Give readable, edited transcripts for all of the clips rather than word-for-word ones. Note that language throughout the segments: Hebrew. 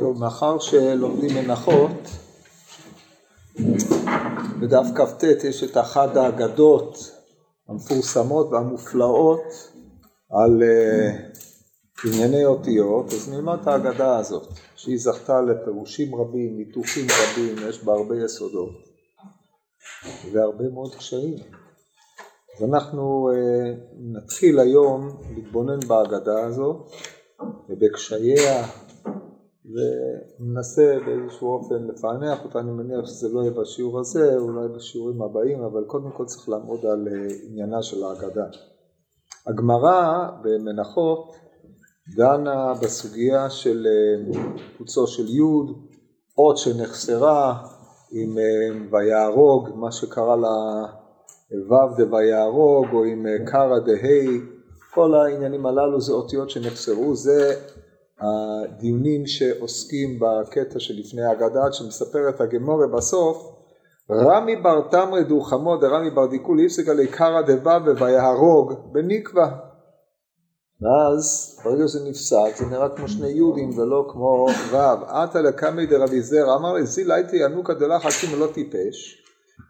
טוב, מאחר שלומדים מנחות, בדף כ"ט יש את אחת האגדות המפורסמות והמופלאות על ענייני אותיות, אז נלמד את האגדה הזאת, שהיא זכתה לפירושים רבים, ניתוחים רבים, יש בה הרבה יסודות והרבה מאוד קשיים. אז אנחנו נתחיל היום להתבונן באגדה הזאת ובקשייה, וננסה באיזשהו אופן לפענח אותה. אני מניח שזה לא יהיה בשיעור הזה, אולי בשיעורים הבאים, אבל קודם כל צריך לעמוד על עניינה של האגדה. הגמרא במנחות דנה בסוגיה של קוצו של יוד, אות שנחסרה עם ויהרוג, מה שקרה לה וו דויהרוג, או עם קרא דהי, כל העניינים הללו זה אותיות שנחסרו, זה הדיונים שעוסקים בקטע שלפני האגדה, שמספרת הגמורה בסוף, רמי בר תמרי דו חמוד, רמי בר דיקול, יפסק עלי קרא דוו ויהרוג בנקבה. ואז ברגע זה נפסק, זה נראה כמו שני יהודים ולא כמו וו. עתה לקמי דרבי זר, אמר לי, זיל הייתי ענוקה דלך חכים לא טיפש,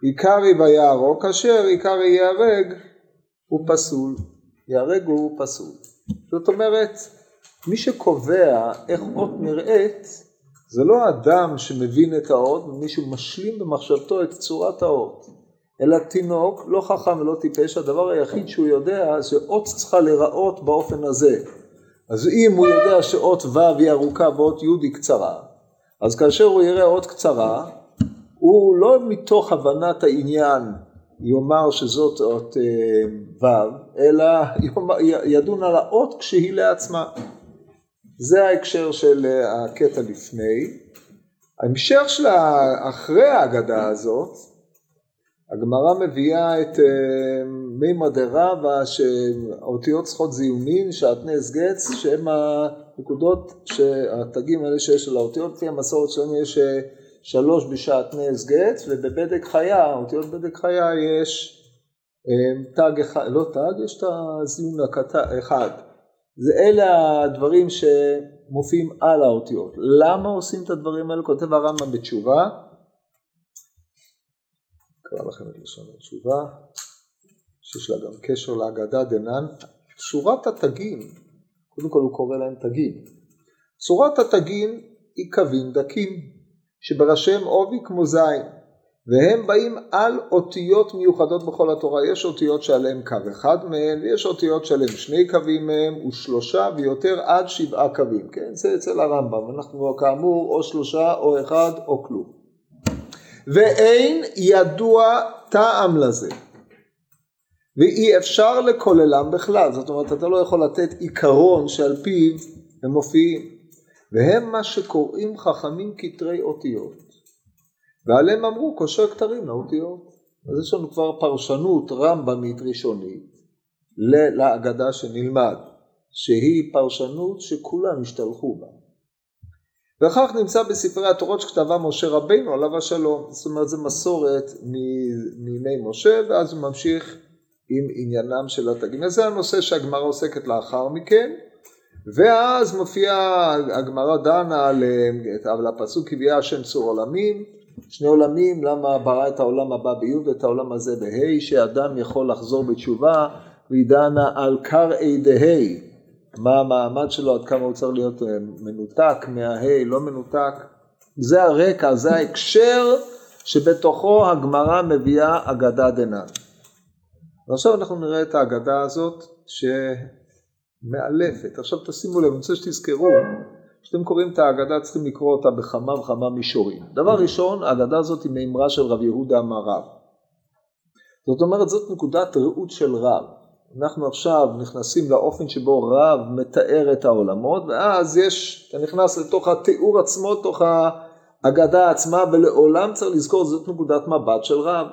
עיקרי ויהרוג, כאשר עיקרי יהרג הוא פסול. יהרג הוא פסול. זאת אומרת, מי שקובע איך אות נראית, זה לא האדם שמבין את האות, מי שמשלים במחשבתו את צורת האות, אלא תינוק, לא חכם ולא טיפש, הדבר היחיד שהוא יודע, שאות צריכה לראות באופן הזה. אז אם הוא יודע שאות ו' היא ארוכה ואות י' היא קצרה, אז כאשר הוא יראה אות קצרה, הוא לא מתוך הבנת העניין יאמר שזאת אות ו', אלא ידון על האות כשהיא לעצמה. זה ההקשר של הקטע לפני. ההמשך שלה אחרי ההגדה הזאת, הגמרא מביאה את מימדי רבא, שהאותיות צריכות זיונין, שעטנז גץ, שהן הנקודות, שהתגים האלה שיש על האותיות, כי המסורת שלנו יש שלוש בשעטנז גץ, ובבדק חיה, אותיות בדק חיה יש תג אחד, לא תג, יש את הזיון אחד. זה אלה הדברים שמופיעים על האותיות. למה עושים את הדברים האלה? כותב הרמב"ם בתשובה. אקרא לכם את לשון התשובה, שיש לה גם קשר להגדה דנן. צורת התגים, קודם כל הוא קורא להם תגים. צורת התגים היא קווים דקים, שבראשיהם עובי כמו זין, והם באים על אותיות מיוחדות בכל התורה. יש אותיות שעליהם קו אחד מהם, ויש אותיות שעליהם שני קווים מהם, ושלושה ויותר עד 7 קווים. כן? זה אצל הרמב"ם, אנחנו כאמור או 3 או 1 או כלום. ואין ידוע טעם לזה, ואי אפשר לכוללם בכלל. זאת אומרת, אתה לא יכול לתת עיקרון שעל פיו הם מופיעים, והם מה שקוראים חכמים כתרי אותיות. ועליהם אמרו קושר כתרים לאותיות. אז יש לנו כבר פרשנות רמב"מית ראשונית להגדה שנלמד, שהיא פרשנות שכולם השתלחו בה. וכך נמצא בספרי התורות שכתבה משה רבינו עליו השלום. זאת אומרת, זה מסורת מימי משה, ואז הוא ממשיך עם עניינם של התגים. זה הנושא שהגמרא עוסקת לאחר מכן. ואז מופיעה הגמרא דנה על הפסוק, הביאה השם צור עולמים, שני עולמים, למה ברא את העולם הבא ביוד ואת העולם הזה בהי, שאדם יכול לחזור בתשובה. והיא דנה על קראי דהי, מה המעמד שלו, עד כמה הוא צריך להיות מנותק מההי, לא מנותק. זה הרקע, זה ההקשר שבתוכו הגמרא מביאה אגדה דנן. ועכשיו אנחנו נראה את האגדה הזאת שמאלפת. עכשיו תשימו לב, אני רוצה שתזכרו, כשאתם קוראים את האגדה צריכים לקרוא אותה בכמה וכמה מישורים. דבר ראשון, האגדה הזאת היא מאמרה של רב יהודה אמר רב. זאת אומרת, זאת נקודת ראות של רב. אנחנו עכשיו נכנסים לאופן שבו רב מתאר את העולמות, ואז אתה נכנס לתוך התיאור עצמו, תוך האגדה עצמה, ולעולם צריך לזכור, זאת נקודת מבט של רב.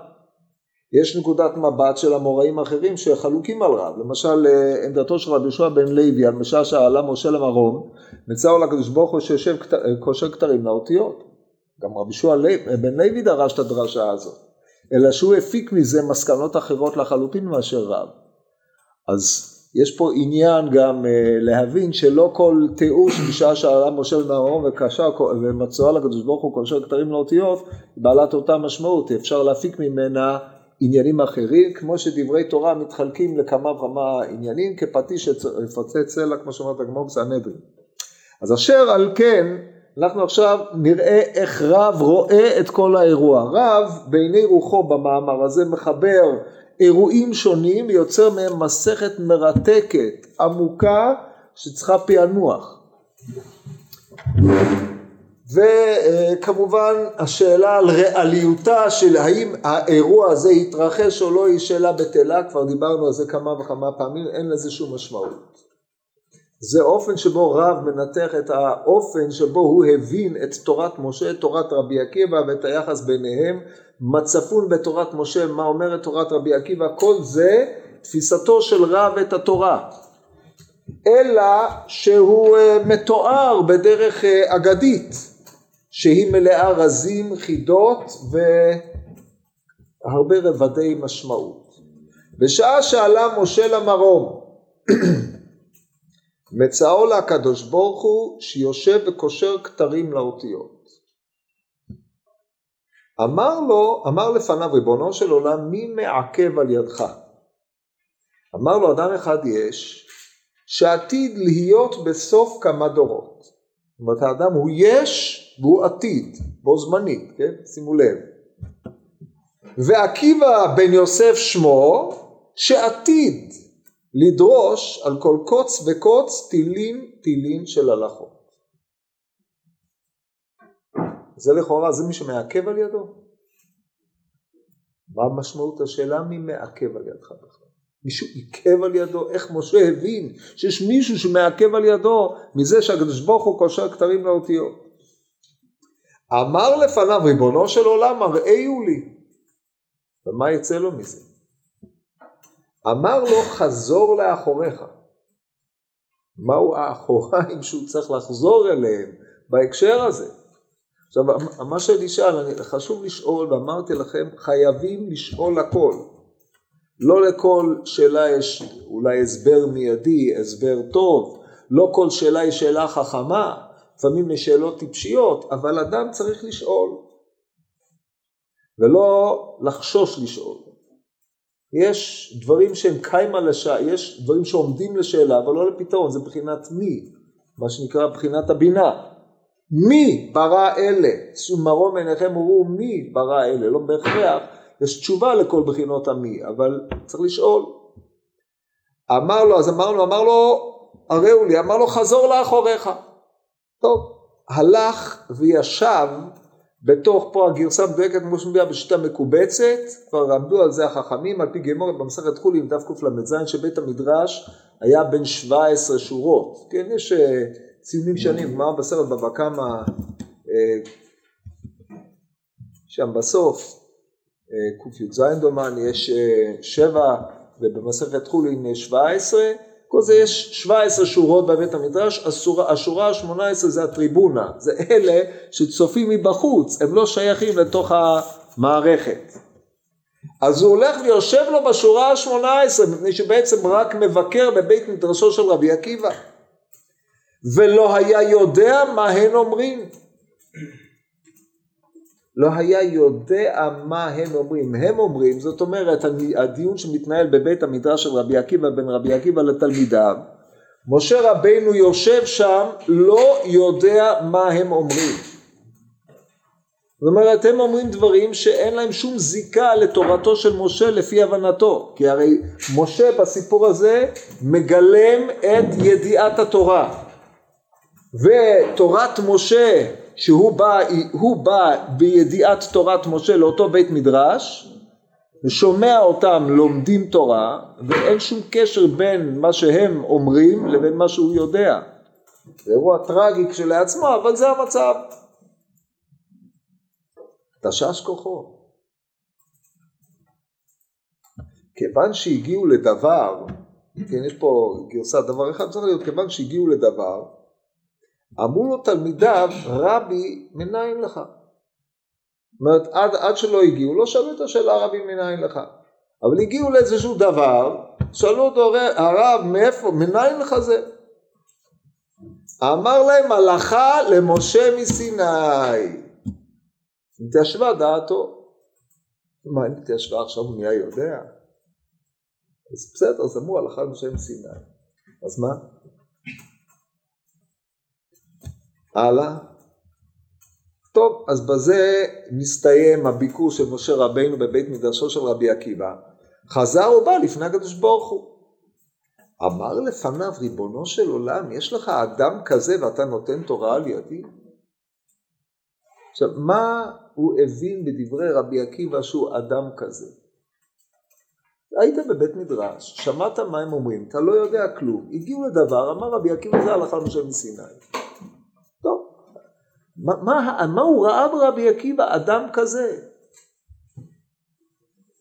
יש נקודת מבט של המוראים האחרים שחלוקים על רב. למשל, עמדתו של רבי יהושע בן לוי, על משל שעלה משה למרום, מצאו לקדוש ברוך הוא שיושב קושר כתרים לאותיות. גם רבי יהושע בן לוי דרש את הדרשה הזאת, אלא שהוא הפיק מזה מסקנות אחרות לחלוטין מאשר רב. אז יש פה עניין גם להבין שלא כל תיאור שבשעה שעלה משה מהארון ומצאו על הקדוש ברוך הוא כאשר כתרים לאותיות בעלת אותה משמעות, אפשר להפיק ממנה עניינים אחרים, כמו שדברי תורה מתחלקים לכמה וכמה עניינים, כפטיש שיפוצץ צלע, כמו שאומרת הגמרא בסנהדרין. אז אשר על כן, אנחנו עכשיו נראה איך רב רואה את כל האירוע. רב בעיני רוחו במאמר הזה מחבר אירועים שונים, יוצר מהם מסכת מרתקת, עמוקה, שצריכה פענוח. וכמובן השאלה על ריאליותה של האם האירוע הזה יתרחש או לא היא שאלה בטלה, כבר דיברנו על זה כמה וכמה פעמים, אין לזה שום משמעות. זה אופן שבו רב מנתח את האופן שבו הוא הבין את תורת משה, תורת רבי עקיבא ואת היחס ביניהם, מצפון בתורת משה, מה אומרת תורת רבי עקיבא, כל זה תפיסתו של רב את התורה. אלא שהוא מתואר בדרך אגדית, שהיא מלאה רזים, חידות והרבה רבדי משמעות. בשעה שעלה משה למרום, מצאו לה הקדוש ברוך הוא שיושב וקושר כתרים לאותיות. אמר לפניו ריבונו של עולם, מי מעכב על ידך? אמר לו, אדם אחד יש, שעתיד להיות בסוף כמה דורות. זאת אומרת, האדם הוא יש והוא עתיד, בו זמנית, כן? שימו לב. ועקיבא בן יוסף שמו, שעתיד לדרוש על כל קוץ וקוץ טילים של הלכות. זה לכאורה, זה מי שמעכב על ידו. מה המשמעות השאלה? מי מעכב על ידך בכלל? מישהו עיכב על ידו, איך משה הבין שיש מישהו שמעכב על ידו מזה שהקדוש ברוך הוא קושר כתרים לאותיות. אמר לפניו ריבונו של עולם, הראיהו לי. ומה יצא לו מזה? אמר לו, חזור לאחוריך. מהו האחוריים שהוא צריך לחזור אליהם בהקשר הזה? עכשיו, מה שנשאל, חשוב לשאול, ואמרתי לכם, חייבים לשאול הכל. לא לכל שאלה יש אולי הסבר מיידי, הסבר טוב, לא כל שאלה היא שאלה חכמה, לפעמים יש שאלות טיפשיות, אבל אדם צריך לשאול, ולא לחשוש לשאול. יש דברים שהם קיימה לשאלה, יש דברים שעומדים לשאלה, אבל לא לפתרון, זה בחינת מי, מה שנקרא בחינת הבינה. מי ברא אלה? מרום עיניכם וראו מי ברא אלה, לא בהכרח, יש תשובה לכל בחינות המי, אבל צריך לשאול. אמר לו, הראו לי, אמר לו, חזור לאחוריך. טוב, הלך וישב בתוך פה הגרסה מדויקת כמו שמביאה בשיטה מקובצת, כבר עמדו על זה החכמים, על פי גמורה במסכת חולין דף קל"ז, שבית המדרש היה בין 17 שורות, כן, יש ציונים שונים, גמרא בספר בבא קמא, שם בסוף, קי"ז דומני, יש 7, ובמסכת חולין 17, כל זה יש 17 שורות בבית המדרש, השורה ה-18 זה הטריבונה, זה אלה שצופים מבחוץ, הם לא שייכים לתוך המערכת. אז הוא הולך ויושב לו בשורה ה-18, מפני שבעצם רק מבקר בבית מדרשו של רבי עקיבא, ולא היה יודע מה הם אומרים. לא היה יודע מה הם אומרים. הם אומרים, זאת אומרת, הדיון שמתנהל בבית המדרש של רבי עקיבא, בין רבי עקיבא לתלמידיו, משה רבינו יושב שם, לא יודע מה הם אומרים. זאת אומרת, הם אומרים דברים שאין להם שום זיקה לתורתו של משה לפי הבנתו, כי הרי משה בסיפור הזה מגלם את ידיעת התורה. ותורת משה, שהוא בא בידיעת תורת משה לאותו בית מדרש, שומע אותם לומדים תורה, ואין שום קשר בין מה שהם אומרים לבין מה שהוא יודע. זה אירוע טרגי כשלעצמו, אבל זה המצב. תשש כוחו. כיוון שהגיעו לדבר, כן, יש פה גרסת דבר אחד, צריך להיות כיוון שהגיעו לדבר, אמרו לו תלמידיו, רבי מניין לך. זאת אומרת, עד שלא הגיעו, לא שאלו את השאלה רבי מניין לך. אבל הגיעו לאיזשהו דבר, שאלו אותו הרב, מאיפה, מניין לך זה? אמר להם, הלכה למשה מסיני. התיישבה דעתו. מה אם התיישבה עכשיו, הוא נהיה יודע? אז בסדר, אז אמרו הלכה למשה מסיני. אז מה? הלאה. טוב, אז בזה מסתיים הביקור של משה רבינו בבית מדרשו של רבי עקיבא. חזר הוא בא לפני הקדוש ברוך הוא. אמר לפניו, ריבונו של עולם, יש לך אדם כזה ואתה נותן תורה על ידי? עכשיו, מה הוא הבין בדברי רבי עקיבא שהוא אדם כזה? היית בבית מדרש, שמעת מה הם אומרים, אתה לא יודע כלום. הגיעו לדבר, אמר רבי עקיבא זה הלכה למשה מסיני. טוב. מה הוא ראה ברבי עקיבא אדם כזה?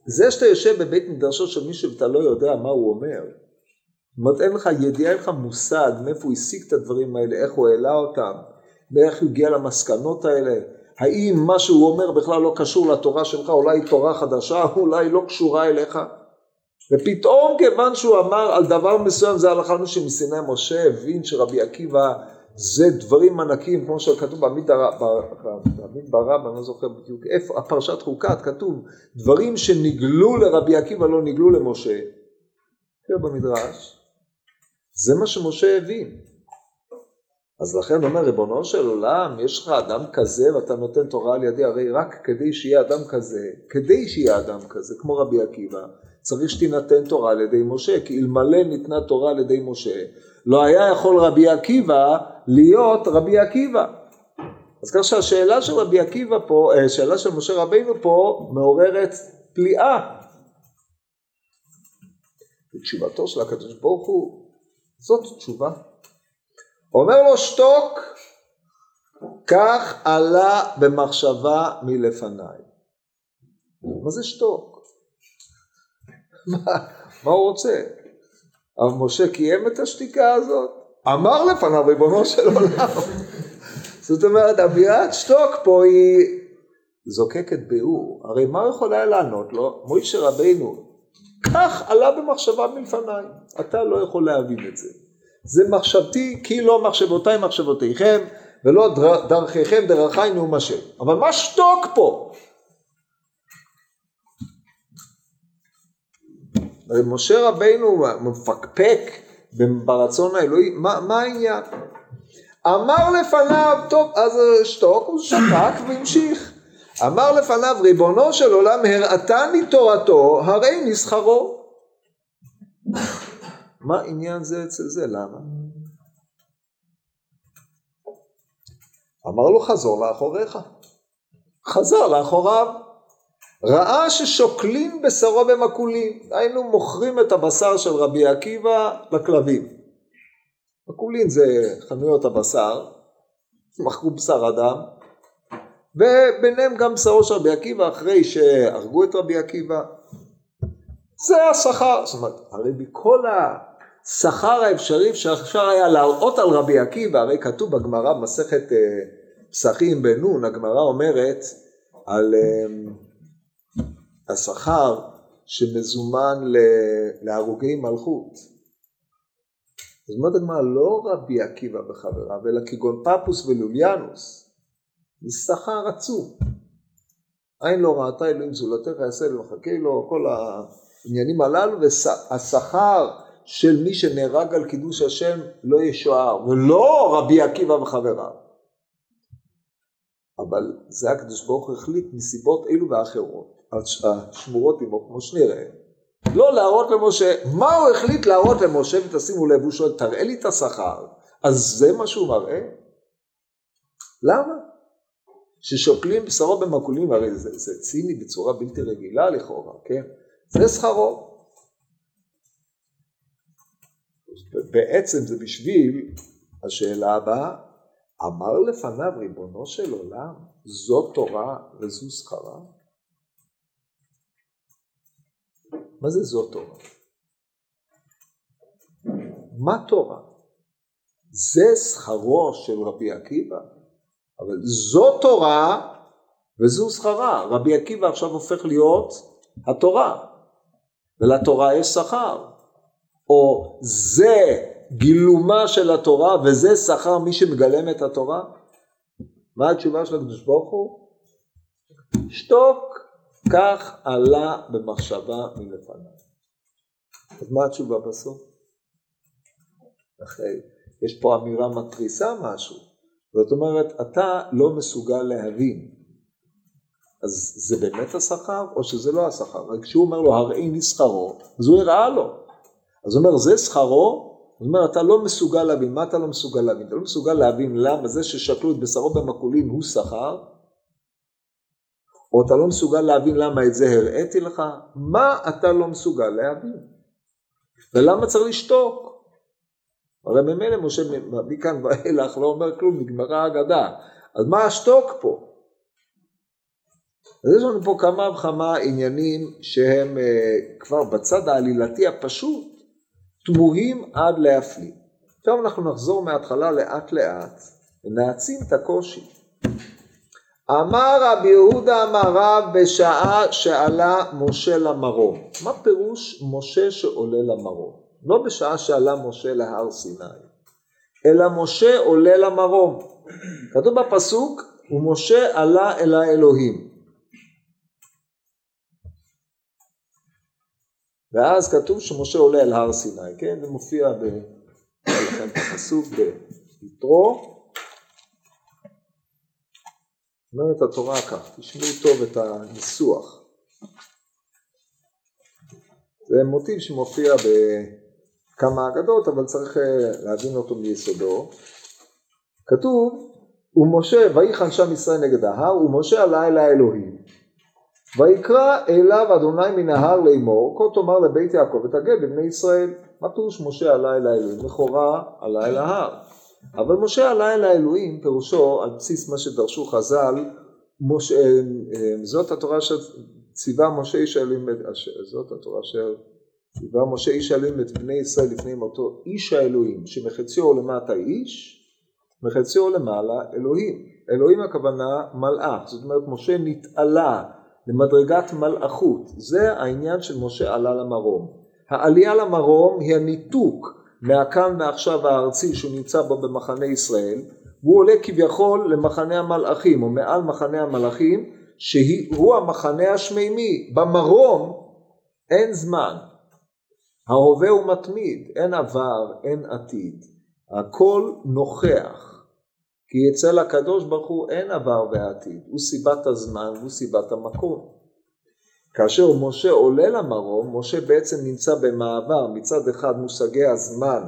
זה שאתה יושב בבית מדרשו של מישהו ואתה לא יודע מה הוא אומר, זאת אומרת אין לך ידיעה, אין לך מושג מאיפה הוא השיג את הדברים האלה, איך הוא העלה אותם, מאיך הוא הגיע למסקנות האלה, האם מה שהוא אומר בכלל לא קשור לתורה שלך, אולי תורה חדשה, אולי לא קשורה אליך, ופתאום כיוון שהוא אמר על דבר מסוים זה הלכה מסיני, משה הבין שרבי עקיבא זה דברים ענקים, כמו שכתוב במדרש, אני לא זוכר בדיוק איפה, הפרשת חוקת, כתוב, דברים שנגלו לרבי עקיבא לא נגלו למשה. זה במדרש. זה מה שמשה הבין. אז לכן אומר, ריבונו של עולם, יש לך אדם כזה ואתה נותן תורה על ידי, הרי רק כדי שיהיה אדם כזה, כמו רבי עקיבא, צריך שתינתן תורה על ידי משה, כי אלמלא ניתנה תורה על ידי משה, לא היה יכול רבי עקיבא להיות רבי עקיבא. אז כך שהשאלה של רבי עקיבא פה, שאלה של משה רבינו פה, מעוררת פליאה. תשובתו של הקדוש ברוך הוא, זאת תשובה. אומר לו שתוק, כך עלה במחשבה מלפניי. מה זה שתוק? מה הוא רוצה? אבל משה קיים את השתיקה הזאת, אמר לפניו ריבונו של עולם. זאת אומרת, אמירת שתוק פה היא זוקקת ביאור. הרי מה יכול היה לענות לו? משה רבינו, כך עלה במחשבה מלפניי. אתה לא יכול להבין את זה. זה מחשבתי, כי לא מחשבותיי מחשבותיכם, ולא דרכיכם דרכי נאום השם. אבל מה שתוק פה? משה רבינו מפקפק ברצון האלוהי, מה העניין? אמר לפניו, טוב, אז שתוק, הוא שתק והמשיך. אמר לפניו, ריבונו של עולם, הראתני תורתו, הרי נסחרו. מה העניין זה אצל זה? למה? אמר לו, חזור לאחוריך. חזר לאחוריו. ראה ששוקלים בשרו במקולים, היינו מוכרים את הבשר של רבי עקיבא לכלבים. מקולים זה חנויות הבשר, מחרו בשר אדם, וביניהם גם בשרו של רבי עקיבא אחרי שהרגו את רבי עקיבא. זה השכר, זאת אומרת, הרי בכל השכר האפשרי שאפשר היה להראות על רבי עקיבא, הרי כתוב בגמרא במסכת פסחים בנון, הגמרא אומרת על... השכר שמזומן להרוגי מלכות. אז מה דגמה? לא רבי עקיבא בחבריו, אלא כגון פפוס ולוליאנוס. זה שכר עצום. אין לו ראתה אלוהים זולתך, יעשה אלוהים חכה לו, כל העניינים הללו, והשכר של מי שנהרג על קידוש השם לא ישוער, ולא רבי עקיבא בחבריו. אבל זה הקדוש ברוך החליט מסיבות אלו ואחרות. השמורות עמו כמו שנראה לא להראות למשה מה הוא החליט להראות למשה, ותשימו לב הוא שואל תראה לי את השכר, אז זה מה שהוא מראה. למה? ששוקלים בשרו במקולים, הרי זה ציני בצורה בלתי רגילה לכאורה, כן? זה שכרו, בעצם זה בשביל השאלה הבאה. אמר לפניו ריבונו של עולם, זו תורה וזו שכרה. מה זה זו תורה? מה תורה? זה שכרו של רבי עקיבא, אבל זו תורה וזו שכרה. רבי עקיבא עכשיו הופך להיות התורה, ולתורה יש שכר, או זה גילומה של התורה וזה שכר מי שמגלם את התורה? מה התשובה של הקדוש ברוך הוא? שתוק, כך עלה במחשבה מלפניו. אז מה התשובה בסוף? אחרי, יש פה אמירה מטריסה משהו, זאת אומרת אתה לא מסוגל להבין, אז זה באמת השכר או שזה לא השכר? רק כשהוא אומר לו הראי לי שכרו, אז הוא הראה לו, אז הוא אומר זה שכרו, זאת אומרת אתה לא מסוגל להבין. מה אתה לא מסוגל להבין? אתה לא מסוגל להבין למה זה ששקלו את בשרו במקולין הוא שכר, או אתה לא מסוגל להבין למה את זה הראיתי לך. מה אתה לא מסוגל להבין? ולמה צריך לשתוק? הרי ממילא משה מכאן ואילך לא אומר כלום, נגמרה האגדה. אז מה השתוק פה? אז יש לנו פה כמה וכמה עניינים שהם כבר בצד העלילתי הפשוט, תמוהים עד להפליא. עכשיו אנחנו נחזור מההתחלה לאט לאט, ונעצים את הקושי. אמר רבי יהודה אמר רב, בשעה שעלה משה למרום. מה פירוש משה שעולה למרום? לא בשעה שעלה משה להר סיני, אלא משה עולה למרום. כתוב בפסוק, ומשה עלה אל האלוהים. ואז כתוב שמשה עולה אל הר סיני, כן? זה מופיע בפסוק ביתרו. אומרת התורה כך, תשמעו טוב את הניסוח. זה מוטיב שמופיע בכמה אגדות, אבל צריך להבין אותו מיסודו. כתוב, ומשה, ויחן שם ישראל נגד ההר, ומשה עלה אל האלוהים. ויקרא אליו אדוני מן ההר לאמור, כה תאמר לבית יעקב ותגד לבני ישראל. מה פירוש משה עלה אל האלוהים? לכאורה עלה אל ההר. אבל משה עלה אל האלוהים פירושו, על בסיס מה שדרשו חז"ל, זאת התורה שציווה משה איש האלוהים, זאת התורה שציווה משה איש האלוהים את בני ישראל לפני מותו, איש האלוהים, שמחציו למטה איש, מחציו למעלה אלוהים. אלוהים הכוונה מלאך, זאת אומרת משה נתעלה למדרגת מלאכות. זה העניין של משה עלה למרום. העלייה למרום היא הניתוק מהכאן ועכשיו הארצי שהוא נמצא בו במחנה ישראל, והוא עולה כביכול למחנה המלאכים או מעל מחנה המלאכים, שהוא המחנה השמימי. במרום אין זמן, ההווה הוא מתמיד, אין עבר, אין עתיד, הכל נוכח, כי אצל הקדוש ברוך הוא אין עבר ועתיד, הוא סיבת הזמן, הוא סיבת המקום. כאשר משה עולה למרום, משה בעצם נמצא במעבר, מצד אחד מושגי הזמן,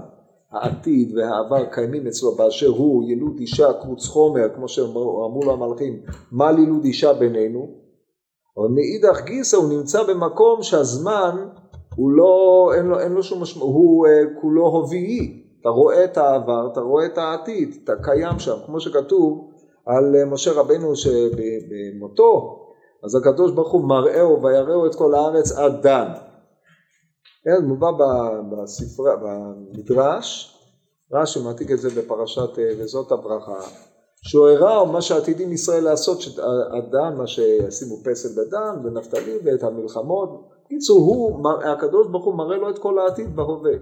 העתיד והעבר קיימים אצלו, באשר הוא ילוד אישה קרוץ חומר, כמו שאמרו לו המלכים, מה לילוד אישה בינינו? אבל מאידך גיסא הוא נמצא במקום שהזמן הוא לא, אין לו שום משמעות, הוא כולו הוויי, אתה רואה את העבר, אתה רואה את העתיד, אתה קיים שם, כמו שכתוב על משה רבנו שבמותו, אז הקדוש ברוך הוא מראהו ויראהו את כל הארץ עד דן. כן, מובא בספרה, במדרש, רש"י מעתיק את זה בפרשת וזאת הברכה, שהוא הראה מה שעתידים ישראל לעשות עד דן, מה שישימו פסל בדן ונפתלי ואת המלחמות. קיצור, הקדוש ברוך הוא מראה לו את כל העתיד בהווה.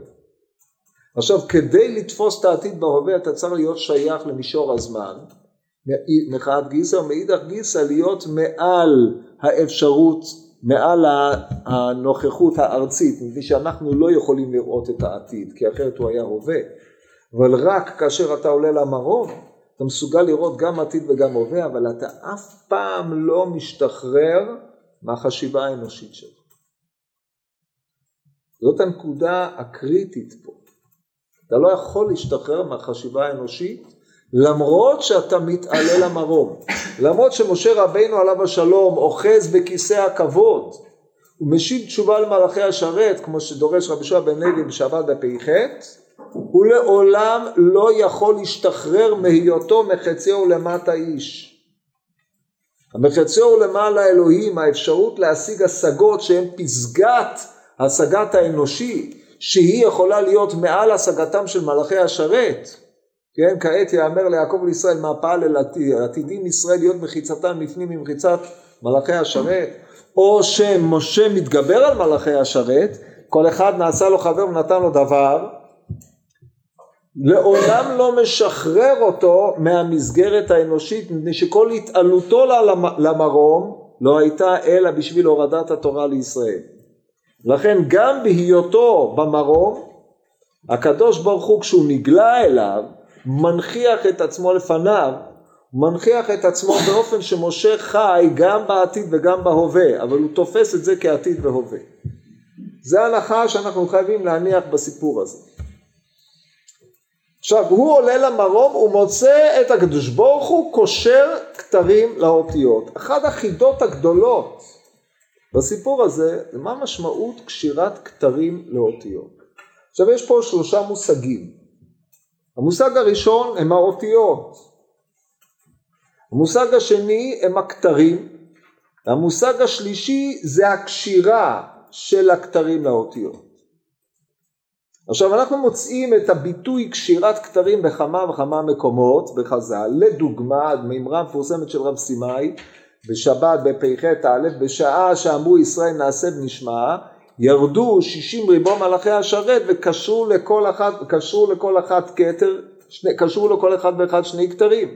עכשיו, כדי לתפוס את העתיד בהווה אתה צריך להיות שייך למישור הזמן, מחד גיסא ומאידך גיסא להיות מעל האפשרות, מעל הנוכחות הארצית, מבלי שאנחנו לא יכולים לראות את העתיד, כי אחרת הוא היה הווה. אבל רק כאשר אתה עולה למרום אתה מסוגל לראות גם עתיד וגם הווה, אבל אתה אף פעם לא משתחרר מהחשיבה האנושית שלך. זאת הנקודה הקריטית פה, אתה לא יכול להשתחרר מהחשיבה האנושית למרות שאתה מתעלה למרום, למרות שמשה רבינו עליו השלום אוחז בכיסא הכבוד, הוא משיב תשובה למלאכי השרת, כמו שדורש רבי יהושע בן לוי בשבת בפ"ח, הוא לעולם לא יכול להשתחרר מהיותו מחציו למטה איש. מחציו למעלה אלוהים, האפשרות להשיג השגות שהן פסגת השגת האנושי, שהיא יכולה להיות מעל השגתם של מלאכי השרת. כן, כעת יאמר ליעקב ולישראל מה פעל אל עתידים ישראל להיות מחיצתם לפנים ממחיצת מלאכי השרת, או שמשה מתגבר על מלאכי השרת כל אחד נעשה לו חבר ונתן לו דבר, לעולם לא משחרר אותו מהמסגרת האנושית, שכל התעלותו למרום לא הייתה אלא בשביל הורדת התורה לישראל. לכן גם בהיותו במרום, הקדוש ברוך הוא כשהוא נגלה אליו, מנחיח את עצמו לפניו, מנחיח את עצמו באופן שמשה חי גם בעתיד וגם בהווה, אבל הוא תופס את זה כעתיד והווה. זה ההנחה שאנחנו חייבים להניח בסיפור הזה. עכשיו, הוא עולה למרום, הוא מוצא את הקדוש ברוך הוא קושר כתרים לאותיות. אחת החידות הגדולות בסיפור הזה, זה מה משמעות קשירת כתרים לאותיות. עכשיו, יש פה שלושה מושגים. המושג הראשון הם האותיות. המושג השני הם הכתרים. המושג השלישי זה הקשירה של הכתרים לאותיות. עכשיו אנחנו מוצאים את הביטוי קשירת כתרים בכמה וכמה מקומות בחז"ל, לדוגמה מימרה מפורסמת של רב סימאי בשבת בפ"ח א', בשעה שאמרו ישראל נעשה ונשמע, ירדו 60 ריבוא מלאכי השרת וקשרו לכל אחת כתר, קשרו לכל אחד ואחד שני כתרים,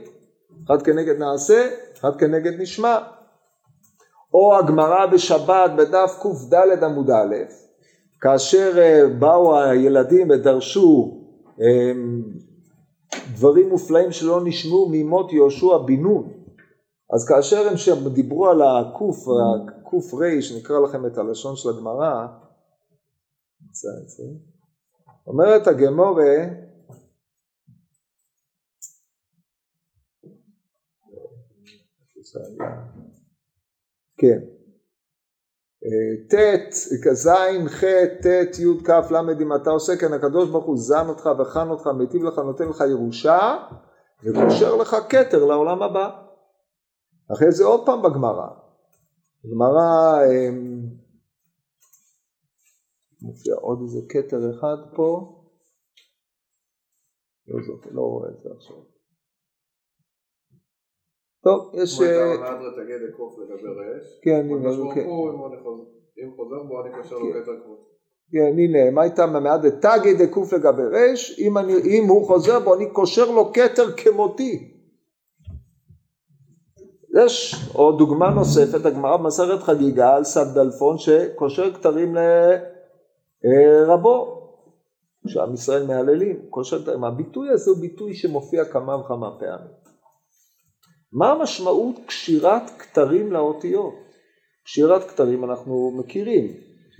אחד כנגד נעשה, אחד כנגד נשמע. או הגמרא בשבת בדף ק"ד עמוד א', כאשר באו הילדים ודרשו דברים מופלאים שלא נשמעו מימות יהושע בן נון, אז כאשר הם שדיברו על הקוף רי, שנקרא לכם את הלשון של הגמרא, אומרת הגמורה, כן, תת, זין, ח', תת, י', כ', למד, אם אתה עושה כן, הקדוש ברוך הוא זן אותך וחן אותך, מיטיב לך, נותן לך ירושה, וקושר לך כתר לעולם הבא. אחרי זה עוד פעם בגמרא. בגמרא, מופיע עוד איזה כתר אחד פה. לא זאת, לא רואה את זה עכשיו. טוב, יש... כמו הייתה עונד רתגד לקוף לגבי רעש. כן, הנה, כן. אם חוזר בו, אני קשר לו כתר כמו. כן, הנה, מה הייתה מעד רתגד לקוף לגבי רעש, אם הוא חוזר בו, אני קושר לו כתר כמותי. יש עוד דוגמה נוספת, הגמרא במסכת חגיגה על סד דלפון, שקושר כתרים לרבו. כשעם ישראל מהללים, קושר כתרים. הביטוי הזה הוא ביטוי שמופיע כמה וכמה פעמים. מה המשמעות קשירת כתרים לאותיות? קשירת כתרים אנחנו מכירים,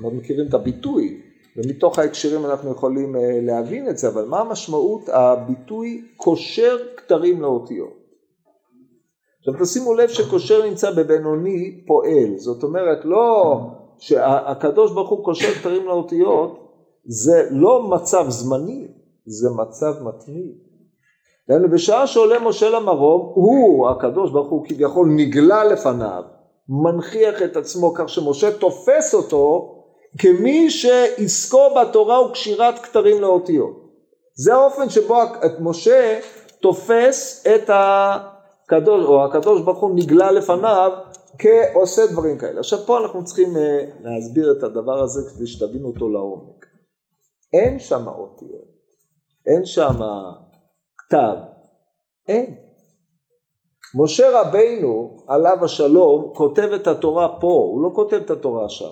אנחנו מכירים את הביטוי, ומתוך ההקשרים אנחנו יכולים להבין את זה, אבל מה המשמעות הביטוי קושר כתרים לאותיות? עכשיו תשימו לב שקושר נמצא בבינוני פועל, זאת אומרת לא שהקדוש ברוך הוא קושר כתרים לאותיות, זה לא מצב זמני, זה מצב מתמיד. בשעה שעולה משה למרום, הוא, הקדוש ברוך הוא כביכול, נגלה לפניו, מנחיח את עצמו כך שמשה תופס אותו, כמי שעסקו בתורה וקשירת כתרים לאותיות. זה האופן שבו משה תופס את הקדוש, או הקדוש ברוך הוא נגלה לפניו, כעושה דברים כאלה. עכשיו פה אנחנו צריכים להסביר את הדבר הזה, כדי שתבינו אותו לעומק. אין שם אותיות, אין שם... כתב. אין. משה רבינו עליו השלום כותב את התורה פה, הוא לא כותב את התורה שם.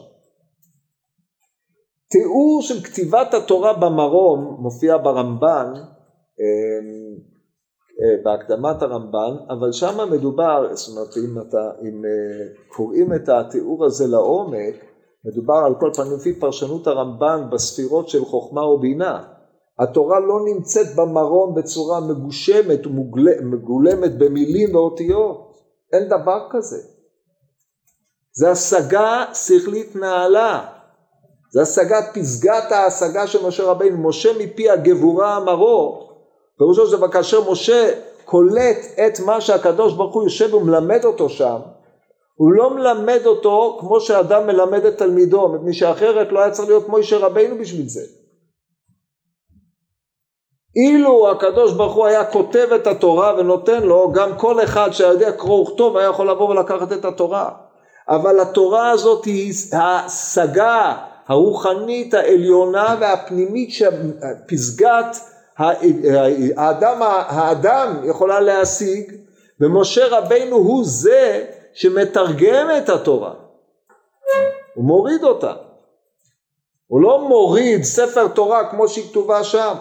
תיאור של כתיבת התורה במרום מופיע ברמב"ן, בהקדמת הרמב"ן, אבל שם מדובר, זאת אומרת אם קוראים את התיאור הזה לעומק, מדובר על כל פנים לפי פרשנות הרמב"ן בספירות של חוכמה ובינה. התורה לא נמצאת במרום בצורה מגושמת ומגולמת במילים ואותיות. אין דבר כזה. זה השגה שכלית נעלה. זה השגת פסגת ההשגה של משה רבינו. משה מפי הגבורה המרור. פירושו שזה כאשר משה קולט את מה שהקדוש ברוך הוא יושב ומלמד אותו שם. הוא לא מלמד אותו כמו שאדם מלמד את תלמידו. מפני שאחרת לא היה צריך להיות משה רבינו בשביל זה. אילו הקדוש ברוך הוא היה כותב את התורה ונותן לו, גם כל אחד שיודע קרוא וכתוב היה יכול לבוא ולקחת את התורה. אבל התורה הזאת היא ההשגה הרוחנית העליונה והפנימית שפסגת האדם יכולה להשיג, ומשה רבינו הוא זה שמתרגם את התורה, הוא מוריד אותה, הוא לא מוריד ספר תורה כמו שהיא כתובה שם.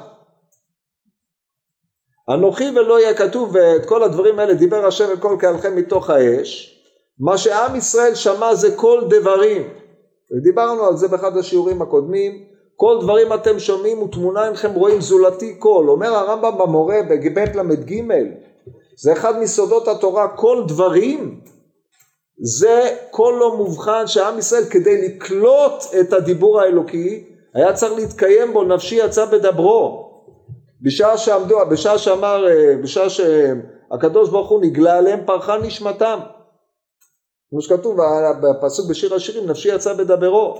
אנוכי ולא יהיה כתוב, ואת כל הדברים האלה דיבר השם אל כל קהלכם מתוך האש. מה שעם ישראל שמע זה כל דברים, ודיברנו על זה באחד השיעורים הקודמים, כל דברים אתם שומעים ותמונה אינכם רואים זולתי כל. אומר הרמב"ם במורה בגב' למ"ג, זה אחד מסודות התורה, כל דברים זה כל לא מובחן, שעם ישראל כדי לקלוט את הדיבור האלוקי היה צריך להתקיים בו, נפשי יצא בדברו. בשעה שהקדוש ברוך הוא נגלה עליהם פרחה נשמתם, כמו שכתוב בפסוק בשיר השירים, נפשי יצא בדברו.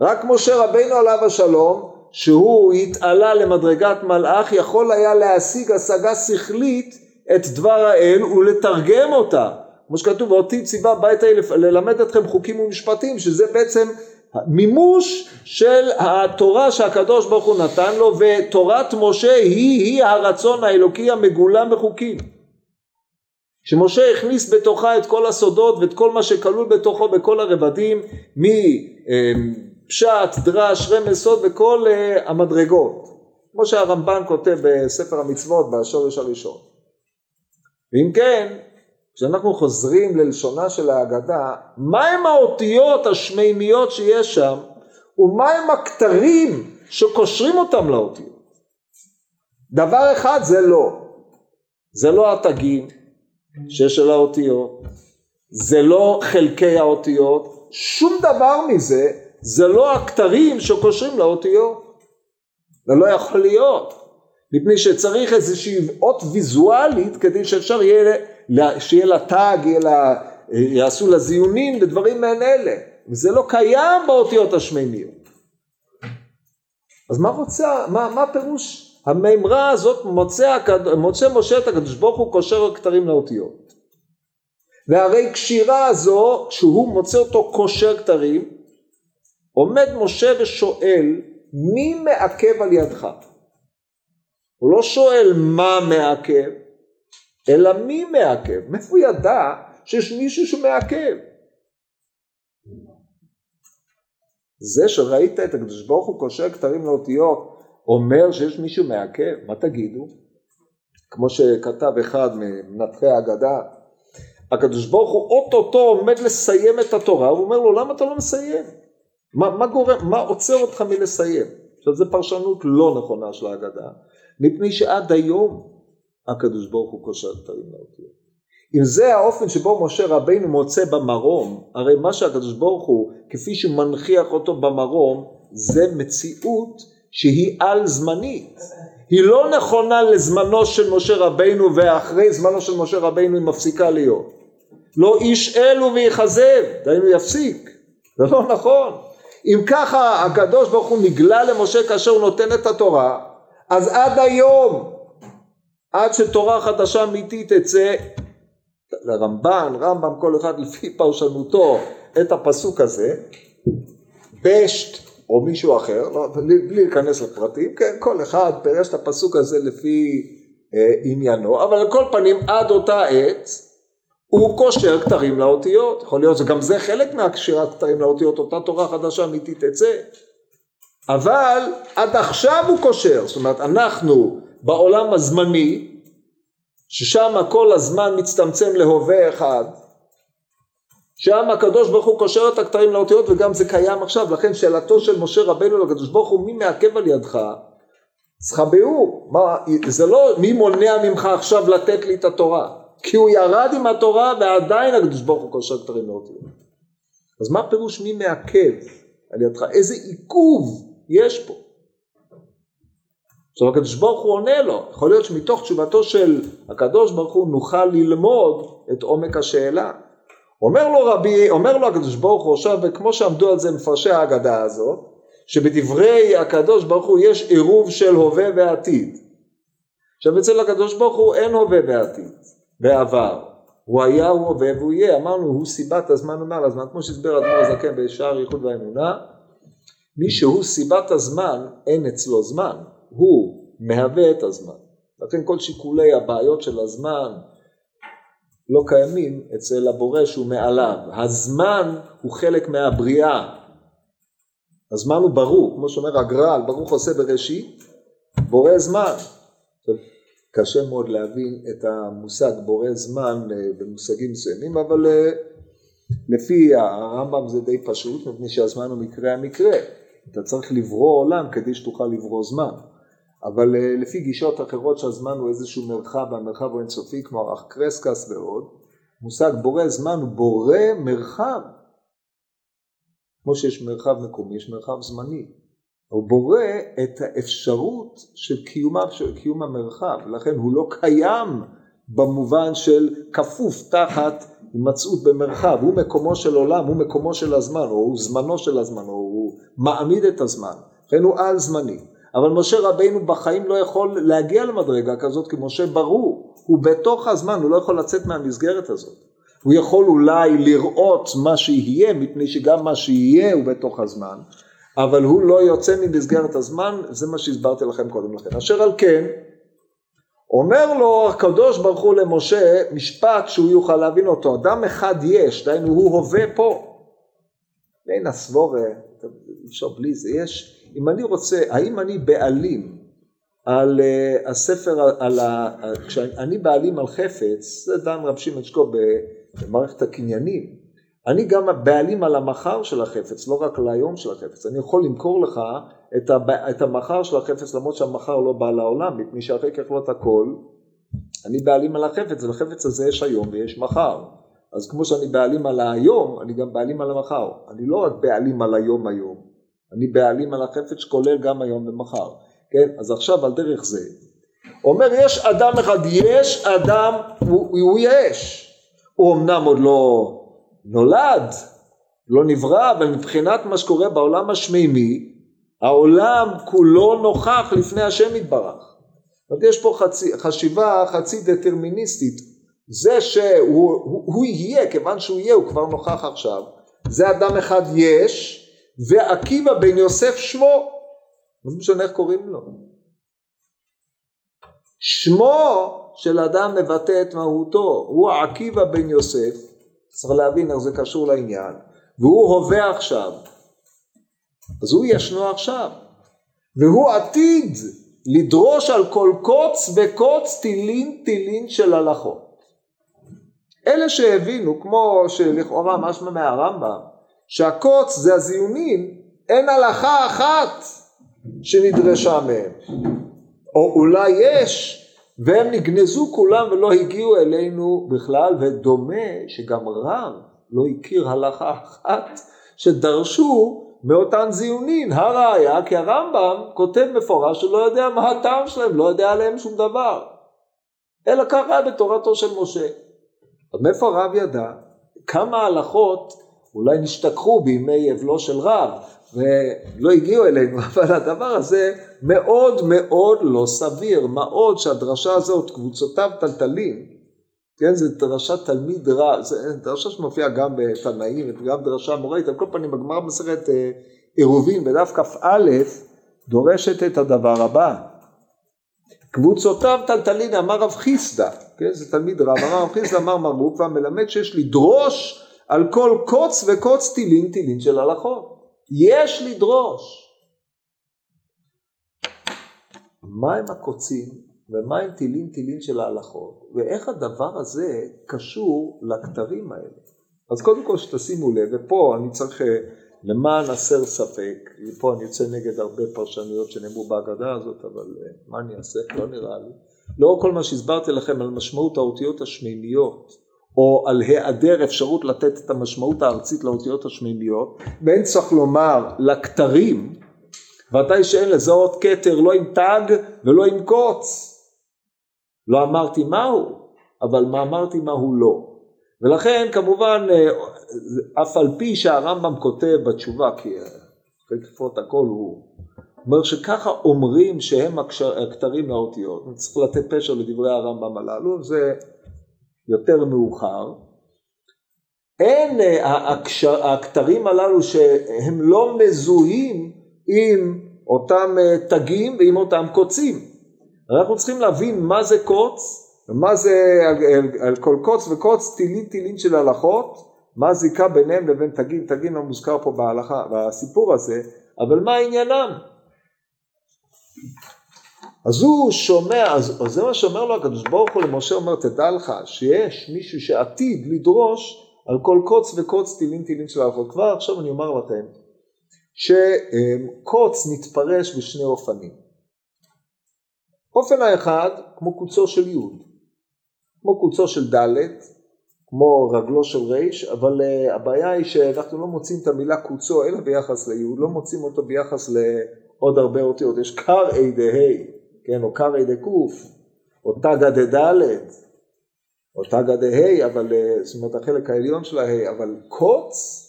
רק משה רבינו עליו השלום, שהוא התעלה למדרגת מלאך, יכול היה להשיג השגה שכלית את דבר האל ולתרגם אותה, כמו שכתוב, ואותי ציווה ביתי ללמד אתכם חוקים ומשפטים, שזה בעצם מימוש של התורה שהקדוש ברוך הוא נתן לו, ותורת משה היא הרצון האלוקי המגולם בחוקים, שמשה הכניס בתוכה את כל הסודות ואת כל מה שכלול בתוכו בכל הרבדים, מפשט, דרש, רמז, סוד וכל המדרגות, כמו שהרמב"ן כותב בספר המצוות בשורש הראשון. ואם כן, כשאנחנו חוזרים ללשונה של ההגדה, מהם האותיות השמימיות שיש שם, ומהם הכתרים שקושרים אותם לאותיות? דבר אחד זה לא, זה לא התגים שיש של האותיות, זה לא חלקי האותיות, שום דבר מזה, זה לא הכתרים שקושרים לאותיות, זה לא יכול להיות, מפני שצריך איזושהי אות ויזואלית כדי שאפשר יהיה שיהיה לה תג, יעשו לה זיונים ודברים מעין אלה, וזה לא קיים באותיות השמימיות. אז מה רוצה, מה הפירוש? המימרה הזאת מוצא משה את הקדוש ברוך הוא קושר כתרים לאותיות, והרי קשירה הזו, כשהוא מוצא אותו קושר כתרים, עומד משה ושואל, מי מעכב על ידך? הוא לא שואל מה מעכב, אלא מי מעכב. מאיפה ידע שיש מישהו שמעכב? זה שראית את הקדוש ברוך הוא קושר כתרים לאותיות אומר שיש מישהו מעכב? מה תגידו? כמו שכתב אחד מנתחי ההגדה, הקדוש ברוך הוא אוטוטו עומד לסיים את התורה, הוא אומר לו, למה אתה לא מסיים? מה גורם, מה עוצר אותך מלסיים? עכשיו זה פרשנות לא נכונה של ההגדה, מפני שעד היום הקדוש ברוך הוא קושר כתרים לאותיות. אם זה האופן שבו משה רבינו מוצא במרום, הרי מה שהקדוש ברוך הוא כפי שמנחיח אותו במרום, זה מציאות שהיא על זמנית, היא לא נכונה לזמנו של משה רבינו, ואחרי זמנו של משה רבינו היא מפסיקה להיות. לא ישאל ויחזב, דהיינו יפסיק, זה לא נכון. אם ככה הקדוש ברוך הוא נגלה למשה כאשר הוא נותן את התורה, אז עד היום, עד שתורה חדשה אמיתית תצא, רמב"ם כל אחד לפי פרשנותו את הפסוק הזה, בשט או מישהו אחר, בלי להיכנס לפרטים, כן, כל אחד פרש את הפסוק הזה לפי עניינו, אבל לכל פנים עד אותה עת, הוא קושר כתרים לאותיות. יכול להיות שגם זה חלק מהקשירת כתרים לאותיות, אותה תורה חדשה אמיתית תצא, אבל עד עכשיו הוא קושר, זאת אומרת אנחנו בעולם הזמני, ששם כל הזמן מצטמצם להווה אחד, שם הקדוש ברוך הוא קושר את הכתרים לאותיות, וגם זה קיים עכשיו. לכן שאלתו של משה רבינו לקדוש ברוך הוא, מי מעכב על ידך? צריכה ביאור, זה לא מי מונע ממך עכשיו לתת לי את התורה, כי הוא ירד עם התורה ועדיין הקדוש ברוך הוא קושר כתרים לאותיות. אז מה פירוש מי מעכב על ידך? איזה עיכוב יש פה? עכשיו הקדוש ברוך הוא עונה לו, יכול להיות שמתוך תשובתו של הקדוש ברוך הוא נוכל ללמוד את עומק השאלה. אומר לו הקדוש ברוך הוא עכשיו, וכמו שעמדו על זה מפרשי ההגדה הזאת, שבדברי הקדוש ברוך הוא יש עירוב של הווה ועתיד. עכשיו אצל הקדוש ברוך הוא אין הווה ועתיד ועבר, הוא היה, הוא הווה והוא יהיה, אמרנו הוא סיבת הזמן ומעל הזמן, כמו שהסבר אדמו"ר הזקן בשער ייחוד והאמונה, מי שהוא סיבת הזמן אין אצלו זמן, הוא מהווה את הזמן, לכן כל שיקולי הבעיות של הזמן לא קיימים אצל הבורא שהוא מעליו, הזמן הוא חלק מהבריאה, הזמן הוא ברוך, כמו שאומר הגר"ל, ברוך עושה בראשית, בורא זמן. קשה מאוד להבין את המושג בורא זמן במושגים מסוימים, אבל לפי הרמב"ם זה די פשוט, מפני שהזמן הוא מקרה המקרה, אתה צריך לברוא עולם כדי שתוכל לברוא זמן, אבל לפי גישות אחרות שהזמן הוא איזשהו מרחב, המרחב הוא אינסופי כמו ערך קרסקס ועוד, מושג בורא זמן הוא בורא מרחב, כמו שיש מרחב מקומי, יש מרחב זמני, הוא בורא את האפשרות של קיום המרחב, לכן הוא לא קיים במובן של כפוף תחת הימצאות במרחב, הוא מקומו של עולם, הוא מקומו של הזמן, או הוא זמנו של הזמן, או הוא מעמיד את הזמן, לכן הוא על זמני, אבל משה רבינו בחיים לא יכול להגיע למדרגה כזאת, כי משה ברור, הוא בתוך הזמן, הוא לא יכול לצאת מהמסגרת הזאת, הוא יכול אולי לראות מה שיהיה, מפני שגם מה שיהיה הוא בתוך הזמן, אבל הוא לא יוצא ממסגרת הזמן, זה מה שהסברתי לכם קודם לכן. אשר על כן, אומר לו הקדוש ברוך הוא למשה, משפט שהוא יוכל להבין אותו, אדם אחד יש, דיינו הוא הווה פה. אין הסבור, אפשר בלי זה, יש, אם אני רוצה, האם אני בעלים על הספר, כשאני בעלים על חפץ, זה דן רב שמעון שקו במערכת הקניינים, אני גם בעלים על המחר של החפץ, לא רק על היום של החפץ. אני יכול למכור לך את המחר של החפץ, למרות שהמחר לא בא לעולם, מפני שאחרי כך לא את הכל, אני בעלים על החפץ, ולחפץ הזה יש היום ויש מחר. אז כמו שאני בעלים על היום, אני גם בעלים על המחר. אני לא רק בעלים על היום היום, אני בעלים על החפץ שכולל גם היום ומחר. כן? אז עכשיו על דרך זה, אומר יש אדם אחד, יש אדם, הוא יש. הוא אמנם עוד לא נולד, לא נברא, אבל מבחינת מה שקורה בעולם השמימי, העולם כולו נוכח לפני השם יתברך. אבל יש פה חשיבה חצי דטרמיניסטית, זה שהוא יהיה, כיוון שהוא יהיה, הוא כבר נוכח עכשיו, זה אדם אחד יש, ועקיבא בן יוסף שמו, אז משנה איך קוראים לו. שמו של אדם מבטא את מהותו, הוא עקיבא בן יוסף, צריך להבין איך זה קשור לעניין, והוא הווה עכשיו, אז הוא ישנו עכשיו, והוא עתיד לדרוש על כל קוץ וקוץ תילין תילין של הלכות. אלה שהבינו, כמו שלכאורה משמע מהרמב"ם, שהקוץ זה הזיונים, אין הלכה אחת שנדרשה מהם, או אולי יש, והם נגנזו כולם ולא הגיעו אלינו בכלל, ודומה שגם רב לא הכיר הלכה אחת שדרשו מאותן זיונין. הראיה כי הרמב"ם כותב מפורש שלא יודע מה הטעם שלהם, לא יודע עליהם שום דבר, אלא ככה בתורתו של משה. אז מאיפה רב ידע כמה הלכות אולי נשתכחו בימי אבלו של רב ולא הגיעו אלינו, אבל הדבר הזה מאוד מאוד לא סביר, מה עוד שהדרשה הזאת, קבוצותיו טלטלים, כן, זה דרשה תלמיד רב, זה דרשה שמופיעה גם בתנאים, גם דרשה מוראית, על כל פנים, הגמרא במסכת עירובין, בדף כ"א, דורשת את הדבר הבא, קבוצותיו טלטלים, אמר רב חיסדא, כן, זה תלמיד רב, אמר רב חיסדא, אמר מרוב, והמלמד שיש לדרוש על כל קוץ וקוץ תילין תילין של הלכות, יש לדרוש. מה הם הקוצים ומה הם תילין תילין של ההלכות, ואיך הדבר הזה קשור לכתרים האלה? אז קודם כל שתשימו לב, ופה אני צריך למען הסר ספק, ופה אני יוצא נגד הרבה פרשנויות שנאמרו בהגדה הזאת, אבל מה אני אעשה? לא נראה לי. לא כל מה שהסברתי לכם על משמעות האותיות השמימיות, או על היעדר אפשרות לתת את המשמעות הארצית לאותיות השמימיות, ואין צריך לומר לכתרים, ודאי שאין לזהות כתר לא עם תג ולא עם קוץ. לא אמרתי מהו, אבל מה אמרתי מהו לא. ולכן כמובן, אף על פי שהרמב"ם כותב בתשובה, כי כפות הכל הוא, אומר שככה אומרים שהם הכתרים לאותיות, צריך לתת פשר לדברי הרמב"ם הללו, זה יותר מאוחר, אין הכתרים הללו שהם לא מזוהים עם אותם תגים ועם אותם קוצים. אנחנו צריכים להבין מה זה קוץ, מה זה על כל קוץ וקוץ, תילין תילין של הלכות, מה הזיקה ביניהם לבין תגים, תגים לא מוזכר פה בהלכה, בסיפור הזה, אבל מה עניינם? אז הוא שומע, אז זה מה שאומר לו הקדוש ברוך הוא למשה, אומר תדע לך שיש מישהו שעתיד לדרוש על כל קוץ וקוץ תילין תילין של הלכות. כבר עכשיו אני אומר לכם שקוץ נתפרש בשני אופנים. אופן האחד כמו קוצו של י', כמו קוצו של ד', כמו רגלו של ר', אבל הבעיה היא שאנחנו לא מוצאים את המילה קוצו אלא ביחס לי', לא מוצאים אותו ביחס לעוד הרבה אותיות. יש קר עידי ה', כן, או קר עידי קוף, או תג עדי ד', או תג עדי ה', אבל זאת אומרת החלק העליון של ה', אבל קוץ,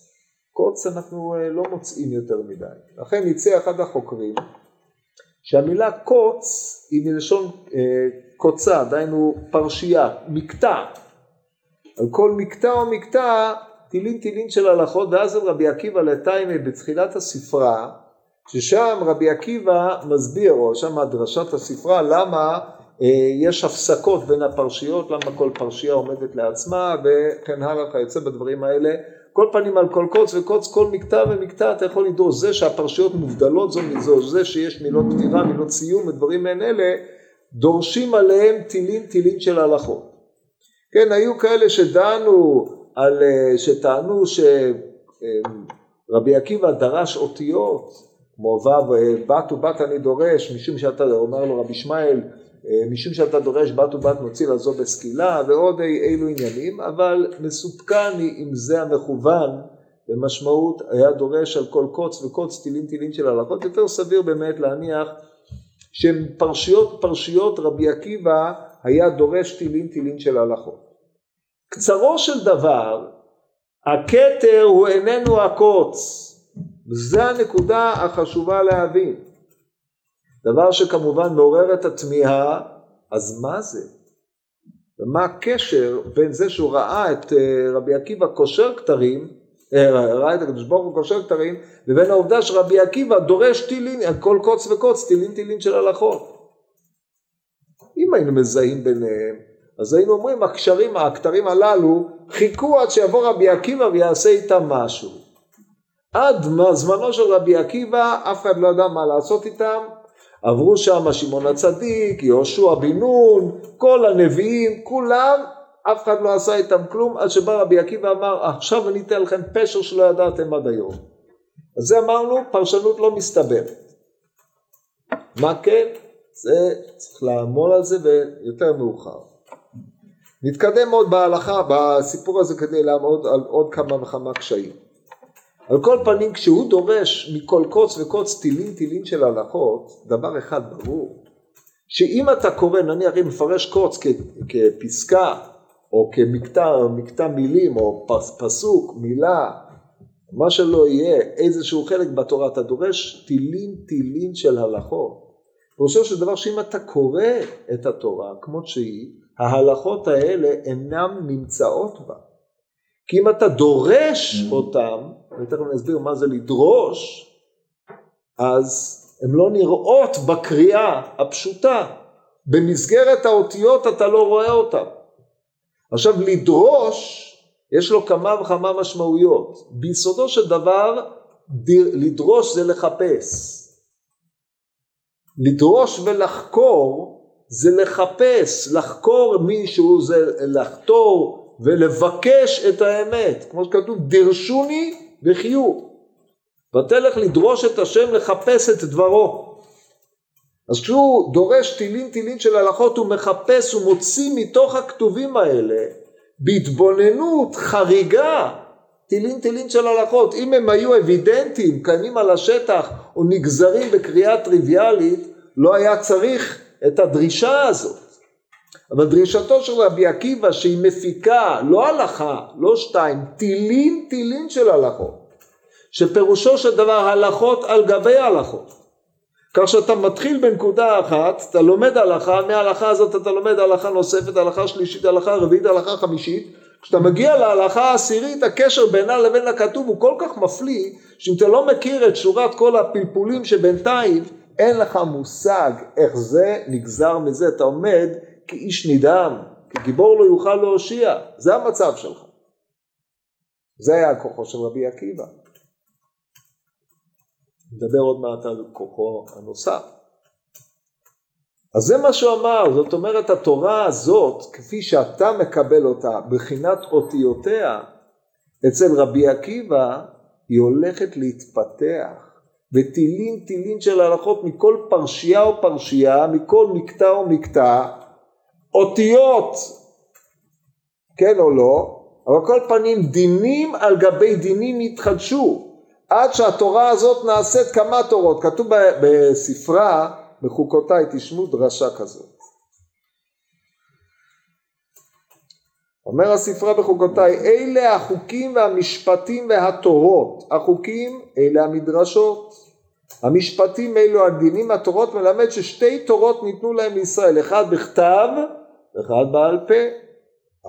קוץ אנחנו לא מוצאים יותר מדי. לכן יצא אחד החוקרים שהמילה קוץ היא מלשון קוצה, דהיינו פרשייה, מקטע. על כל מקטע או מקטע, תילין תילין של הלכות. ואז רבי עקיבא לתיימי בתחילת הספרה, ששם רבי עקיבא מסביר, או שם הדרשת הספרה, למה יש הפסקות בין הפרשיות, למה כל פרשייה עומדת לעצמה, וכן הלאה, יוצא בדברים האלה. כל פנים על כל קוץ וקוץ, כל מקטע ומקטע, אתה יכול לדרוש זה שהפרשיות מובדלות זו מזו, זה שיש מילות פתירה, מילות סיום, ודברים מעין אלה, דורשים עליהם תילין תילין של הלכות. כן, היו כאלה שדענו, שטענו שרבי עקיבא דרש אותיות, כמו בת ובת אני דורש, משום שאתה, אומר לו רבי ישמעאל, משום שאתה דורש בת ובת נוציא לזו בסקילה, ועוד אילו עניינים, אבל מסופקני אם זה המכוון, במשמעות היה דורש על כל קוץ וקוץ תילין תילין של הלכות. יותר סביר באמת להניח שפרשיות רבי עקיבא היה דורש תילין תילין של הלכות. קצרו של דבר, הכתר הוא איננו הקוץ, וזו הנקודה החשובה להבין. דבר שכמובן מעורר את התמיהה, אז מה זה? ומה הקשר בין זה שהוא ראה את רבי עקיבא קושר כתרים, ראה את הקדוש ברוך הוא קושר כתרים, לבין העובדה שרבי עקיבא דורש תילין, כל קוץ וקוץ, תילין תילין של הלכות. אם היינו מזהים ביניהם, אז היינו אומרים, הכתרים הללו חיכו עד שיבוא רבי עקיבא ויעשה איתם משהו. עד זמנו של רבי עקיבא, אף אחד לא יודע מה לעשות איתם, עברו שם שמעון הצדיק, יהושע בן נון, כל הנביאים, כולם, אף אחד לא עשה איתם כלום, עד שבא רבי עקיבא אמר, עכשיו אני אתן לכם פשר שלא ידעתם עד היום. אז זה אמרנו, פרשנות לא מסתברת. מה כן? זה צריך לעמול על זה ויותר מאוחר. נתקדם עוד בהלכה, בסיפור הזה כדי לעמוד על עוד כמה וכמה קשיים. על כל פנים כשהוא דורש מכל קוץ וקוץ תילין תילין של הלכות, דבר אחד ברור, שאם אתה קורא נניח אם מפרש קוץ כפסקה או כמקטע מילים או פסוק, מילה, מה שלא יהיה, איזשהו חלק בתורה אתה דורש תילין תילין של הלכות. פירושו של דבר שאם אתה קורא את התורה כמות שהיא, ההלכות האלה אינן נמצאות בה. כי אם אתה דורש אותם, ותכף נסביר מה זה לדרוש, אז הם לא נראות בקריאה הפשוטה. במסגרת האותיות אתה לא רואה אותם. עכשיו לדרוש, יש לו כמה וכמה משמעויות. ביסודו של דבר, לדרוש זה לחפש. לדרוש ולחקור זה לחפש, לחקור מישהו זה לחתור ולבקש את האמת, כמו שכתוב דרשוני וחיו, ותלך לדרוש את השם לחפש את דברו. אז כשהוא דורש תילין תילין של הלכות הוא מחפש, הוא מוציא מתוך הכתובים האלה, בהתבוננות חריגה, תילין תילין של הלכות. אם הם היו אבידנטים, קיימים על השטח או נגזרים בקריאה טריוויאלית, לא היה צריך את הדרישה הזאת. אבל דרישתו של רבי עקיבא שהיא מפיקה, לא הלכה, לא שתיים, תילין תילין של הלכות, שפירושו של דבר הלכות על גבי הלכות. כך שאתה מתחיל בנקודה אחת, אתה לומד הלכה, מההלכה הזאת אתה לומד הלכה נוספת, הלכה שלישית, הלכה רביעית, הלכה חמישית. כשאתה מגיע להלכה העשירית, הקשר בינה לבין הכתוב הוא כל כך מפליא, שאם אתה לא מכיר את שורת כל הפלפולים שבינתיים, אין לך מושג איך זה נגזר מזה. אתה עומד כאיש נדהם, כגיבור לא יוכל להושיע. זה המצב שלך. זה היה הכוחו של רבי עקיבא. נדבר עוד מעט על כוחו הנוסף. אז זה מה שהוא אמר, זאת אומרת התורה הזאת, כפי שאתה מקבל אותה, בחינת אותיותיה, אצל רבי עקיבא, היא הולכת להתפתח. וטילים טילים של הלכות מכל פרשייה או פרשייה, מכל מקטע או מקטע, אותיות, כן או לא, אבל כל פנים דינים על גבי דינים יתחדשו, עד שהתורה הזאת נעשית כמה תורות. כתוב בספרה, בחוקותיי תשמעו דרשה כזאת. אומר הספרה בחוקותיי, אלה החוקים והמשפטים והתורות. החוקים אלה המדרשות, המשפטים אלו הדינים. התורות מלמד ששתי תורות ניתנו להם לישראל, אחד בכתב ואחד בעל פה.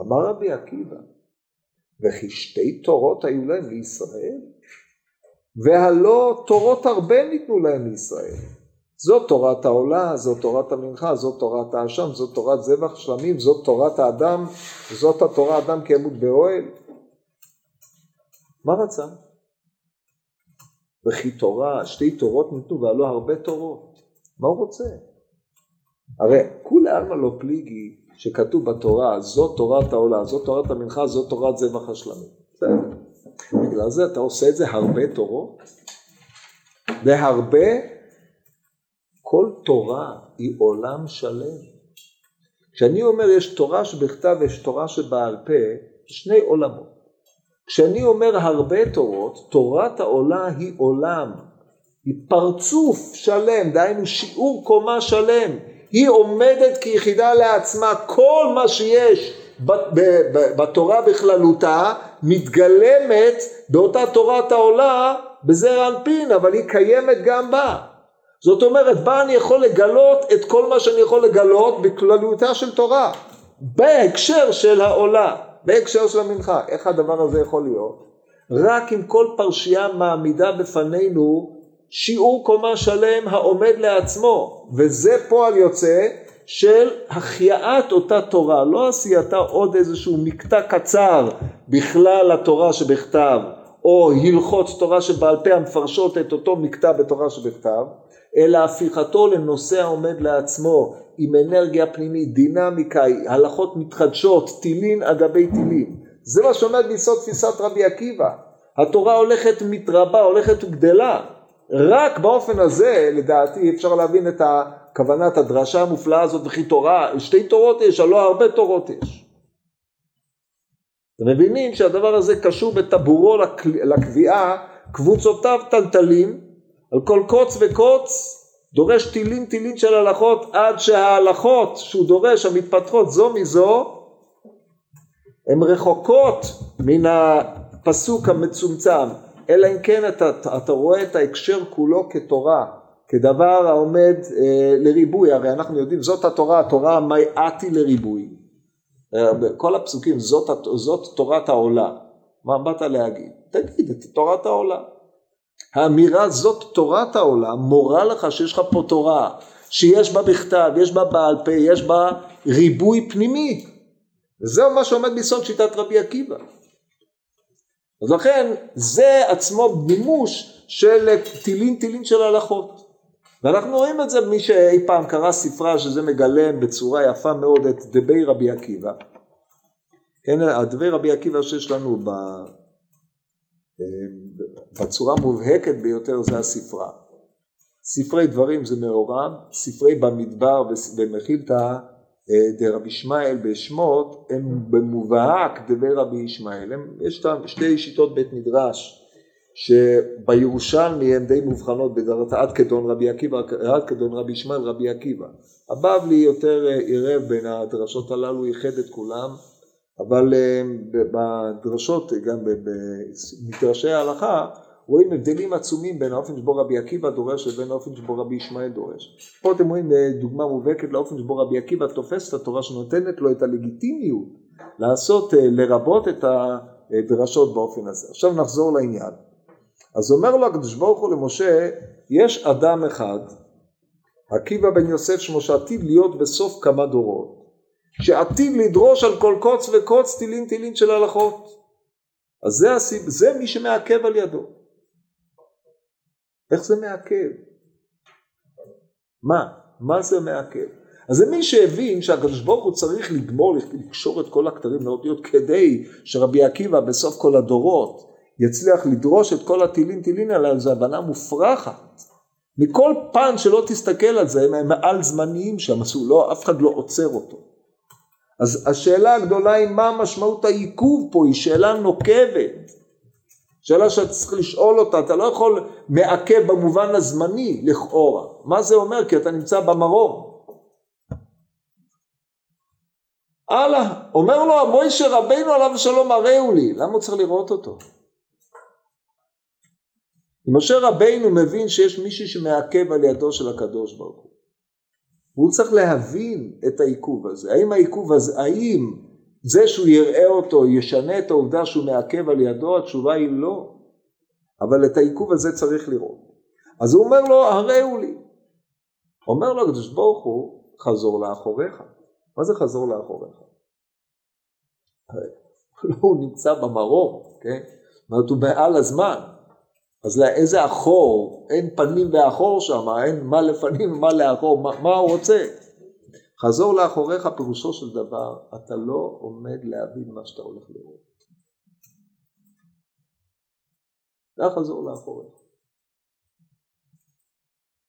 אמר רבי עקיבא, וכי שתי תורות היו להם לישראל, והלא תורות הרבה ניתנו להם לישראל. זאת תורת העולה, זאת תורת המנחה, זאת תורת האשם, זאת תורת זבח שלמים, זאת תורת האדם, זאת התורה האדם כעמוד באוהל. מה רצה? וכי תורה, שתי תורות ניתנו והלא הרבה תורות. מה הוא רוצה? הרי כולי עלמא לא פליגי שכתוב בתורה, זאת תורת העולה, זאת תורת המנחה, זאת תורת זבח השלמים. בסדר. בגלל זה אתה עושה את זה הרבה תורות. והרבה, כל תורה היא עולם שלם. כשאני אומר יש תורה שבכתב ויש תורה שבעל פה, שני עולמות. כשאני אומר הרבה תורות, תורת העולה היא עולם, היא פרצוף שלם, דהיינו שיעור קומה שלם. היא עומדת כיחידה לעצמה. כל מה שיש בתורה בכללותה מתגלמת באותה תורת העולה בזרע אנפין, אבל היא קיימת גם בה. זאת אומרת, בה אני יכול לגלות את כל מה שאני יכול לגלות בכללותה של תורה, בהקשר של העולה, בהקשר של המנחה. איך הדבר הזה יכול להיות? רק אם כל פרשייה מעמידה בפנינו שיעור קומה שלם העומד לעצמו, וזה פועל יוצא של החייאת אותה תורה, לא עשייתה עוד איזשהו מקטע קצר בכלל התורה שבכתב, או הלכות תורה שבעל פה המפרשות את אותו מקטע בתורה שבכתב, אלא הפיכתו לנושא העומד לעצמו, עם אנרגיה פנימית, דינמיקה, הלכות מתחדשות, תילין אגבי תילין. זה מה שעומד ביסוד תפיסת רבי עקיבא. התורה הולכת מתרבה, הולכת וגדלה. רק באופן הזה, לדעתי, אפשר להבין את כוונת הדרשה המופלאה הזאת, וכי תורה, שתי תורות יש, לא הרבה תורות יש. אתם מבינים שהדבר הזה קשור בטבורו לקביעה, קבוצותיו טלטלים, על כל קוץ וקוץ, דורש טילים טילים של הלכות, עד שההלכות שהוא דורש, המתפתחות זו מזו, הן רחוקות מן הפסוק המצומצם, אלא אם כן אתה רואה את ההקשר כולו כתורה, כדבר העומד לריבוי. הרי אנחנו יודעים, זאת התורה, התורה מייעתי לריבוי. כל הפסוקים, זאת תורת העולה. מה באת להגיד? תגיד, את תורת העולה. האמירה זאת תורת העולה, מורה לך שיש לך פה תורה, שיש בה בכתב, יש בה בעל פה, יש בה ריבוי פנימי. וזהו מה שעומד ביסוד שיטת רבי עקיבא. אז לכן, זה עצמו מימוש של תילין תילין של הלכות. ואנחנו רואים את זה, מי שאי פעם קרא ספרה, שזה מגלם בצורה יפה מאוד את דבי רבי עקיבא. כן, הדבי רבי עקיבא שיש לנו בצורה מובהקת ביותר זה הספרה. ספרי דברים זה מעורב, ספרי במדבר ובמחילתא דרבי ישמעאל בשמות, הם במובהק דבי רבי ישמעאל. יש שתי שיטות בית מדרש, שבירושלמי הם די מובחנות בדרתה, עד כדון רבי עקיבא, עד כדון רבי ישמעאל, רבי עקיבא. הבבלי יותר עירב בין הדרשות הללו, יחד את כולם, אבל בדרשות, גם במדרשי ההלכה, רואים הבדלים עצומים בין האופן שבו רבי עקיבא דורש לבין האופן שבו רבי ישמעאל דורש. פה אתם רואים דוגמה מובהקת לאופן שבו רבי עקיבא תופס את התורה שנותנת לו את הלגיטימיות לעשות, לרבות את הדרשות באופן הזה. עכשיו נחזור לעניין. אז אומר לו הקדוש ברוך הוא למשה, יש אדם אחד, עקיבא בן יוסף שמו, שעתיד להיות בסוף כמה דורות, שעתיד לדרוש על כל קוץ וקוץ תילין תילין של הלכות. אז זה מי שמעכב על ידו. איך זה מעכב? מה זה מעכב? אז זה מי שהבין שהקדוש ברוך הוא צריך לגמור, לקשור את כל הכתרים לאותיות, כדי שרבי עקיבא בסוף כל הדורות יצליח לדרוש את כל התילין תילין עליו. זו הבנה מופרכת. מכל פן שלא תסתכל על זה, הם מעל זמניים שם, לא, אף אחד לא עוצר אותו. אז השאלה הגדולה היא מה משמעות העיכוב פה, היא שאלה נוקבת, שאלה שאתה צריך לשאול אותה, אתה לא יכול מעכב במובן הזמני לכאורה, מה זה אומר? כי אתה נמצא במרום. הלאה, אומר לו משה רבינו עליו השלום, הראו לי, למה הוא צריך לראות אותו? משה רבינו מבין שיש מישהו שמעכב על ידו של הקדוש ברוך הוא, והוא צריך להבין את העיכוב הזה. האם העיכוב הזה, האם זה שהוא יראה אותו ישנה את העובדה שהוא מעכב על ידו? התשובה היא לא, אבל את העיכוב הזה צריך לראות. אז הוא אומר לו הראו לי. אומר לו הקדוש ברוך הוא חזור לאחוריך. מה זה חזור לאחוריך? הוא נמצא במרום, כן? הוא מעל הזמן, אז לאיזה אחור? אין פנים ואחור שם, אין מה לפנים ומה לאחור, מה הוא רוצה? חזור לאחוריך, פירושו של דבר, אתה לא עומד להבין מה שאתה הולך לראות. לא חזור לאחוריך.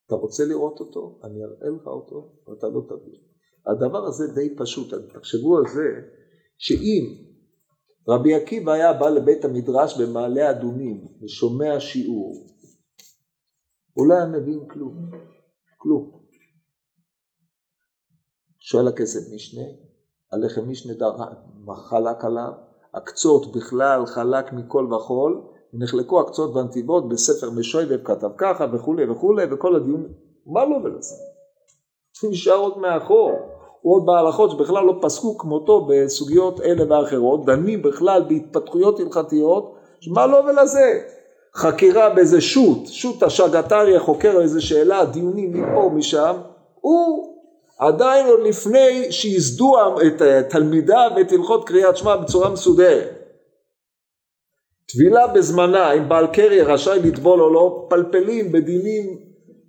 אתה רוצה לראות אותו? אני אראה לך אותו, ואתה לא תבין. הדבר הזה די פשוט, תחשבו על זה, שאם רבי עקיבא היה בא לבית המדרש במעלה אדומים ושומע שיעור, אולי הם מביאים כלום. שואל הכסף משנה, הלחם משנה חלק עליו, הקצות בכלל חלק מכל וכל, ונחלקו הקצות והנתיבות בספר משויב כתב ככה וכו', וכל הדיון, מה לא ולזה? הוא נשאר עוד מאחור. הוא עוד בהלכות שבכלל לא פסקו כמותו בסוגיות אלה ואחרות, דנים בכלל בהתפתחויות הלכתיות, שמה לא ולזה? חקירה באיזה שוט השגטריה חוקר איזה שאלה, דיונים מפה משם, הוא עדיין עוד לפני שיסדו את תלמידיו ואת הלכות קריאת שמע בצורה מסודרת. תבילה בזמנה, אם בעל קרי רשאי לטבול או לא, פלפלים בדינים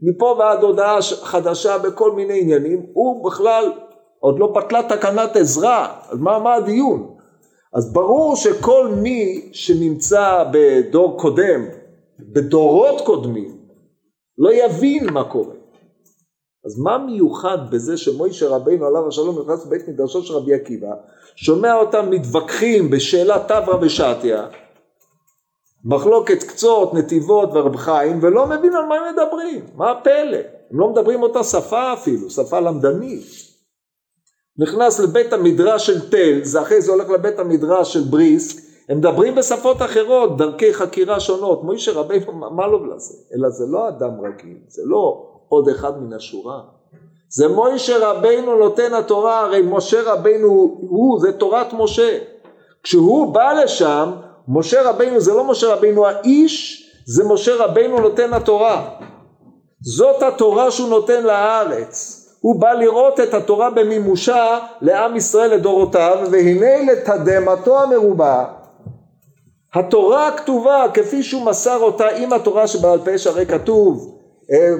מפה ועד הודעה חדשה בכל מיני עניינים, הוא בכלל עוד לא פתלה תקנת עזרה, אז מה הדיון? אז ברור שכל מי שנמצא בדור קודם, בדורות קודמים, לא יבין מה קורה. אז מה מיוחד בזה שמשה רבינו עליו השלום נכנס בית מדרשו של רבי עקיבא, שומע אותם מתווכחים בשאלה תברא ושתיה, מחלוקת קצות, נתיבות ורב חיים, ולא מבין על מה הם מדברים, מה הפלא? הם לא מדברים אותה שפה אפילו, שפה למדנית. נכנס לבית המדרש של תל, זה אחרי זה הולך לבית המדרש של בריסק, הם מדברים בשפות אחרות, דרכי חקירה שונות. משה רבינו, מה לא בלזה? אלא זה לא אדם רגיל, זה לא עוד אחד מן השורה. זה משה רבינו נותן התורה, הרי משה רבינו הוא, זה תורת משה. כשהוא בא לשם, משה רבינו זה לא משה רבינו האיש, זה משה רבינו נותן התורה. זאת התורה שהוא נותן לארץ. הוא בא לראות את התורה במימושה לעם ישראל לדורותיו, והנה לתדהמתו המרובה, התורה הכתובה כפי שהוא מסר אותה עם התורה שבעל פה, שהרי כתוב,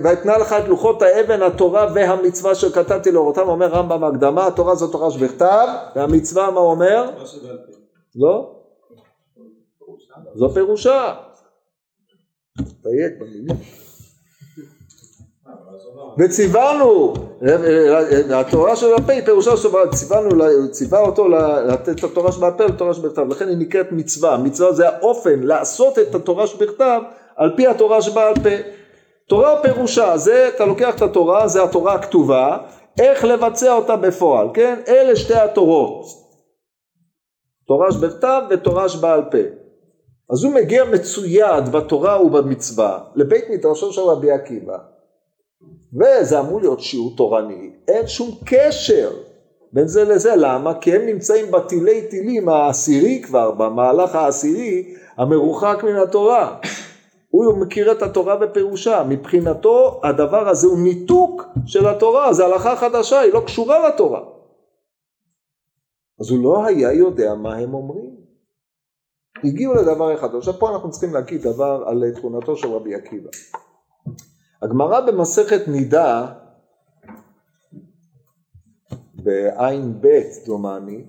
ואתנה לך את לוחות האבן, התורה והמצווה שכתבתי לאורתם, אומר רמב"ם בהקדמה, התורה זו תורה שבכתב, והמצווה מה אומר? לא? זו פירושה. תייק במילים. וציוונו, התורה של הפה היא פירושה שציוונו, ציווה אותו לתת את התורה שבעל פה לתורה שבכתב, לכן היא נקראת מצווה. מצווה זה האופן לעשות את התורה שבכתב על פי התורה שבעל פה. תורה פירושה, זה אתה לוקח את התורה, זה התורה הכתובה, איך לבצע אותה בפועל, כן? אלה שתי התורות, תורה שבכתב ותורה שבעל פה. אז הוא מגיע מצויד בתורה ובמצווה לבית מדרשו של רבי עקיבא, וזה אמור להיות שיעור תורני, אין שום קשר בין זה לזה. למה? כי הם נמצאים בתילי תילים העשירי, כבר במהלך העשירי המרוחק מן התורה. הוא מכיר את התורה בפירושה, מבחינתו הדבר הזה הוא ניתוק של התורה, זה הלכה חדשה, היא לא קשורה לתורה. אז הוא לא היה יודע מה הם אומרים. הגיעו לדבר אחד. עכשיו פה אנחנו צריכים להגיד דבר על תכונתו של רבי עקיבא. הגמרא במסכת נידה, בעין בית דומני,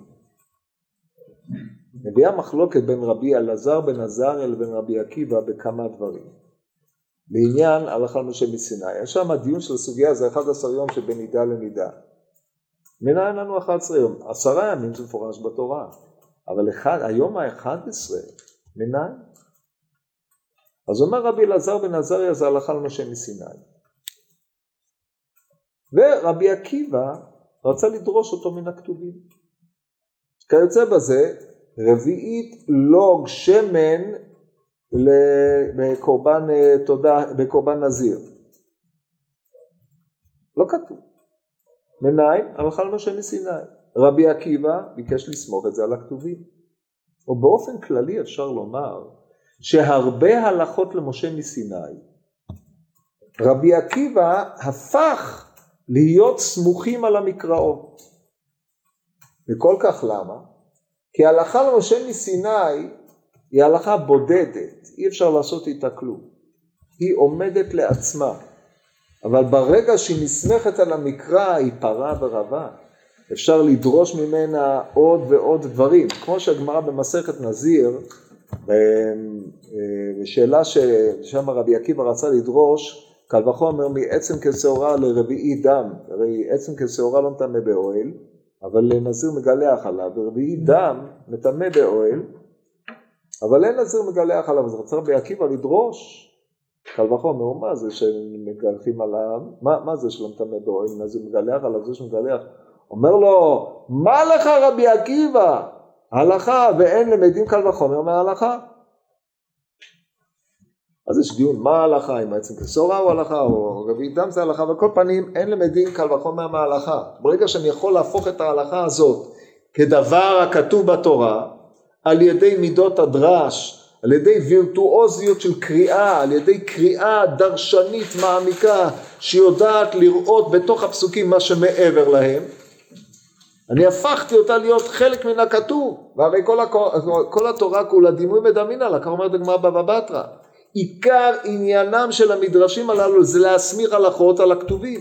מביאה מחלוקת בין רבי אלעזר בן עזר אל בן רבי עקיבא בכמה דברים. לעניין הלכה למשה מסיני. שם הדיון של הסוגיה זה 11 יום שבין נידה לנידה. מניין לנו 11 יום? 10 ימים זה מפורש בתורה. אבל היום ה-11 מניין? אז אומר רבי אלעזר בן עזריה זה הלכה למשה מסיני. ורבי עקיבא רצה לדרוש אותו מן הכתובים. כיוצא בזה, רביעית לוג שמן לקורבן תודה, בקורבן נזיר. לא כתוב. מניין? הלכה למשה מסיני. רבי עקיבא ביקש לסמוך את זה על הכתובים. או באופן כללי אפשר לומר שהרבה הלכות למשה מסיני, רבי עקיבא הפך להיות סמוכים על המקראו. וכל כך למה? כי ההלכה למשה מסיני היא הלכה בודדת, אי אפשר לעשות איתה כלום. היא עומדת לעצמה. אבל ברגע שהיא נסמכת על המקרא היא פרה ורבה. אפשר לדרוש ממנה עוד ועוד דברים. כמו שהגמרא במסכת נזיר, שאלה ששם רבי עקיבא רצה לדרוש, קל וחומר מעצם כשעורה לרביעי דם. הרי עצם כשעורה לא מטמא באוהל, אבל נזיר מגלח עליו, ורביעי דם מטמא באוהל, אבל אין נזיר מגלח עליו. אז רצה רבי עקיבא לדרוש, קל וחומר, מה זה שמגלחים עליו? מה זה שלא מטמא באוהל? נזיר מגלח עליו, זה שמגלח. אומר לו, מה לך רבי עקיבא? הלכה, ואין למדים קל וחומר מההלכה. אז יש דיון, מה ההלכה? אם בעצם כסורה הוא הלכה, או רבי דם זה הלכה, וכל פנים, אין למדים קל וחומר מההלכה. ברגע שאני יכול להפוך את ההלכה הזאת, כדבר הכתוב בתורה, על ידי מידות הדרש, על ידי וירטואוזיות של קריאה, על ידי קריאה דרשנית מעמיקה, שיודעת לראות בתוך הפסוקים מה שמעבר להם, אני הפכתי אותה להיות חלק מן הכתוב. והרי כל התורה כולה דימוי מדמינה לה, כאומרת הגמרא בבא בתרא. עיקר עניינם של המדרשים הללו זה להסמיך הלכות על הכתובים.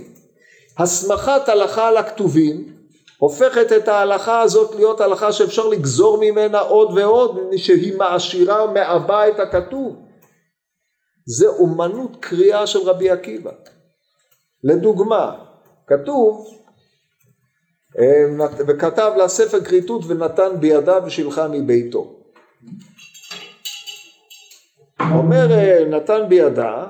הסמכת הלכה על הכתובים הופכת את ההלכה הזאת להיות הלכה שאפשר לגזור ממנה עוד ועוד, שהיא מעשירה ומעבה את הכתוב. זה אומנות קריאה של רבי עקיבא. לדוגמה, כתוב, וכתב לה ספר כריתות ונתן בידיו ושילחה מביתו. אומר נתן בידה,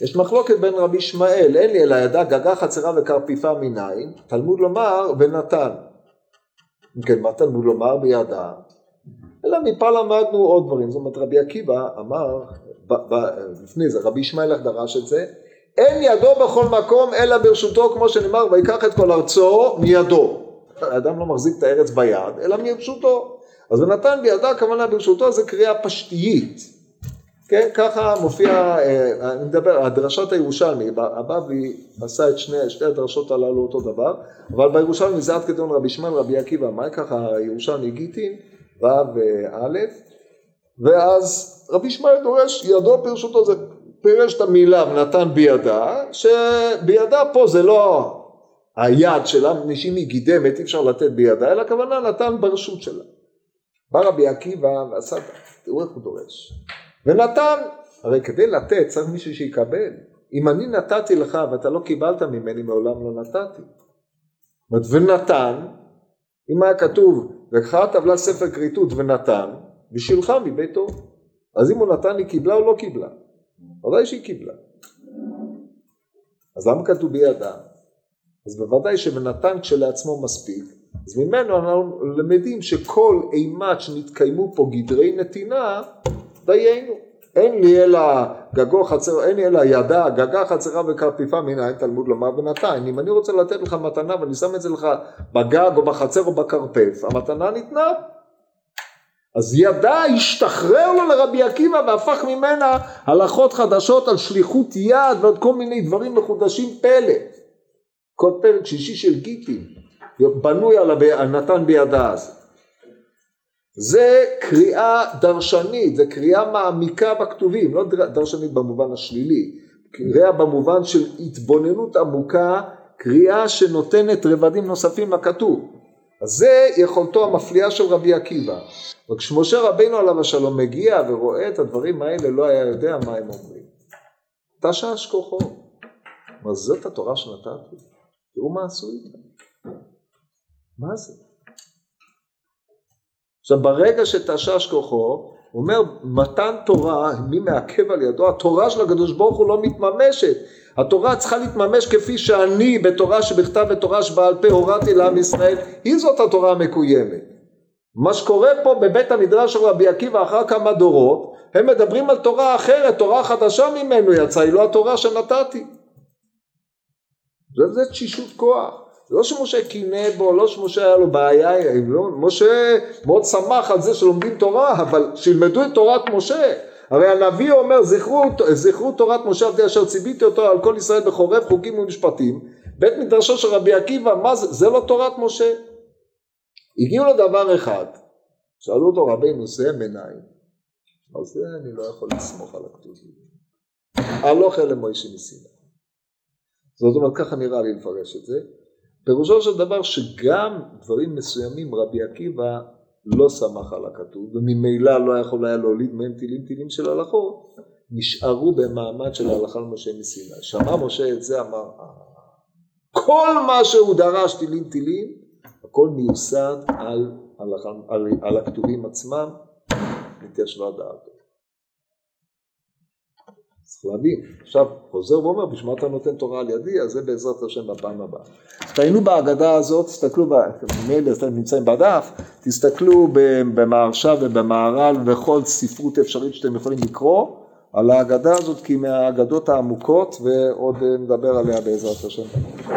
יש מחלוקת בין רבי ישמעאל, אין לי אלא ידה גגה חצרה וכרפיפה מניין, תלמוד לומר ונתן. אם כן, מה תלמוד לומר בידה? אלא מפה למדנו עוד דברים. זאת אומרת, רבי עקיבא אמר, לפני זה, רבי ישמעאל דרש את זה, אין ידו בכל מקום אלא ברשותו, כמו שנאמר, ויקח את כל ארצו מידו. האדם לא מחזיק את הארץ ביד, אלא מרשותו. אז ונתן בידה, כוונה ברשותו, זה קריאה פשטית. כן, ככה מופיע, אני מדבר, הדרשת הירושלמי, הבבלי עשה את שתי הדרשות הללו אותו דבר, אבל בירושלמי זה עד כדון רבי שמעון, רבי עקיבא, מה ככה ירושלמי גיטין, וא', ואז רבי שמעון דורש, ידו פרשותו, זה פירש את המילה ונתן בידה, שבידה פה זה לא היד שלה, אם היא גידמת, אי אפשר לתת בידה, אלא הכוונה נתן ברשות שלה. בא רבי עקיבא ועשה, תראו איך הוא דורש. ונתן, הרי כדי לתת צריך מישהו שיקבל. אם אני נתתי לך ואתה לא קיבלת ממני, מעולם לא נתתי. ונתן, אם היה כתוב, לקחה טבלה ספר כריתות ונתן, ושילחה מביתו. אז אם הוא נתן, היא קיבלה או לא קיבלה? ודאי שהיא קיבלה. אז למה כתוב בידה? אז בוודאי שבנתן כשלעצמו מספיק, אז ממנו אנחנו למדים שכל אימת שנתקיימו פה גדרי נתינה, דיינו. אין לי אלא גגו חצר, אין לי אלא ידה, גגה חצרה וכרטיפה, הנה אין תלמוד לומר בינתיים. אם אני רוצה לתת לך מתנה ואני שם את זה לך בגג או בחצר או בקרטף, המתנה ניתנה. אז ידה השתחרר לו לרבי עקיבא והפך ממנה הלכות חדשות על שליחות יד ועוד כל מיני דברים מחודשים פלא. כל פרק שישי של גיטין בנוי על הנתן בידה הזה. זה קריאה דרשנית, זה קריאה מעמיקה בכתובים, לא דרשנית במובן השלילי, קריאה במובן של התבוננות עמוקה, קריאה שנותנת רבדים נוספים לכתוב. אז זה יכולתו המפליאה של רבי עקיבא. וכשמשה רבינו עליו השלום מגיע ורואה את הדברים האלה, לא היה יודע מה הם אומרים. תשש כוחו. מה זאת התורה שנתתי? תראו מה עשו איתה. מה זה? עכשיו ברגע שתשש כוחו, הוא אומר מתן תורה, מי מעכב על ידו, התורה של הקדוש ברוך הוא לא מתממשת. התורה צריכה להתממש כפי שאני בתורה שבכתב ותורה שבעל פה הורדתי לעם ישראל, היא זאת התורה המקוימת. מה שקורה פה בבית המדרש של רבי עקיבא אחר כמה דורות, הם מדברים על תורה אחרת, תורה חדשה ממנו יצאה, היא לא התורה שנתתי. זה תשישות כוח. לא שמשה קינא בו, לא שמשה היה לו בעיה, לא, משה מאוד שמח על זה שלומדים תורה, אבל שילמדו את תורת משה. הרי הנביא אומר, זכרו תורת משה עבדי אשר ציוויתי אותו על כל ישראל בחורף חוקים ומשפטים. בית מדרשו של רבי עקיבא, מה זה? זה לא תורת משה. הגיעו לדבר אחד, שאלו אותו רבינו, זה מניין? על זה אני לא יכול לסמוך על הכתובים. הלוך אל משה מסיני. זאת אומרת, ככה נראה לי לפרש את זה. פירושו של דבר שגם דברים מסוימים רבי עקיבא לא שמח על הכתוב, וממילא לא יכול היה להוליד מהם טילים של הלכות, נשארו במעמד של ההלכה למשה מסיני. שמע משה את זה, אמר, כל מה שהוא דרש טילים, הכל מיוסד על הכתובים עצמם, מתיישבה דעתו. צריך להבין. עכשיו חוזר ואומר, בשביל מה אתה נותן תורה על ידי, אז זה בעזרת השם בפעם הבאה. תעיינו בהגדה הזאת, תסתכלו, אתם נמצאים בדף, תסתכלו במהרש"א ובמהר"ל, וכל ספרות אפשרית שאתם יכולים לקרוא, על ההגדה הזאת, כי מהאגדות העמוקות, ועוד נדבר עליה בעזרת השם.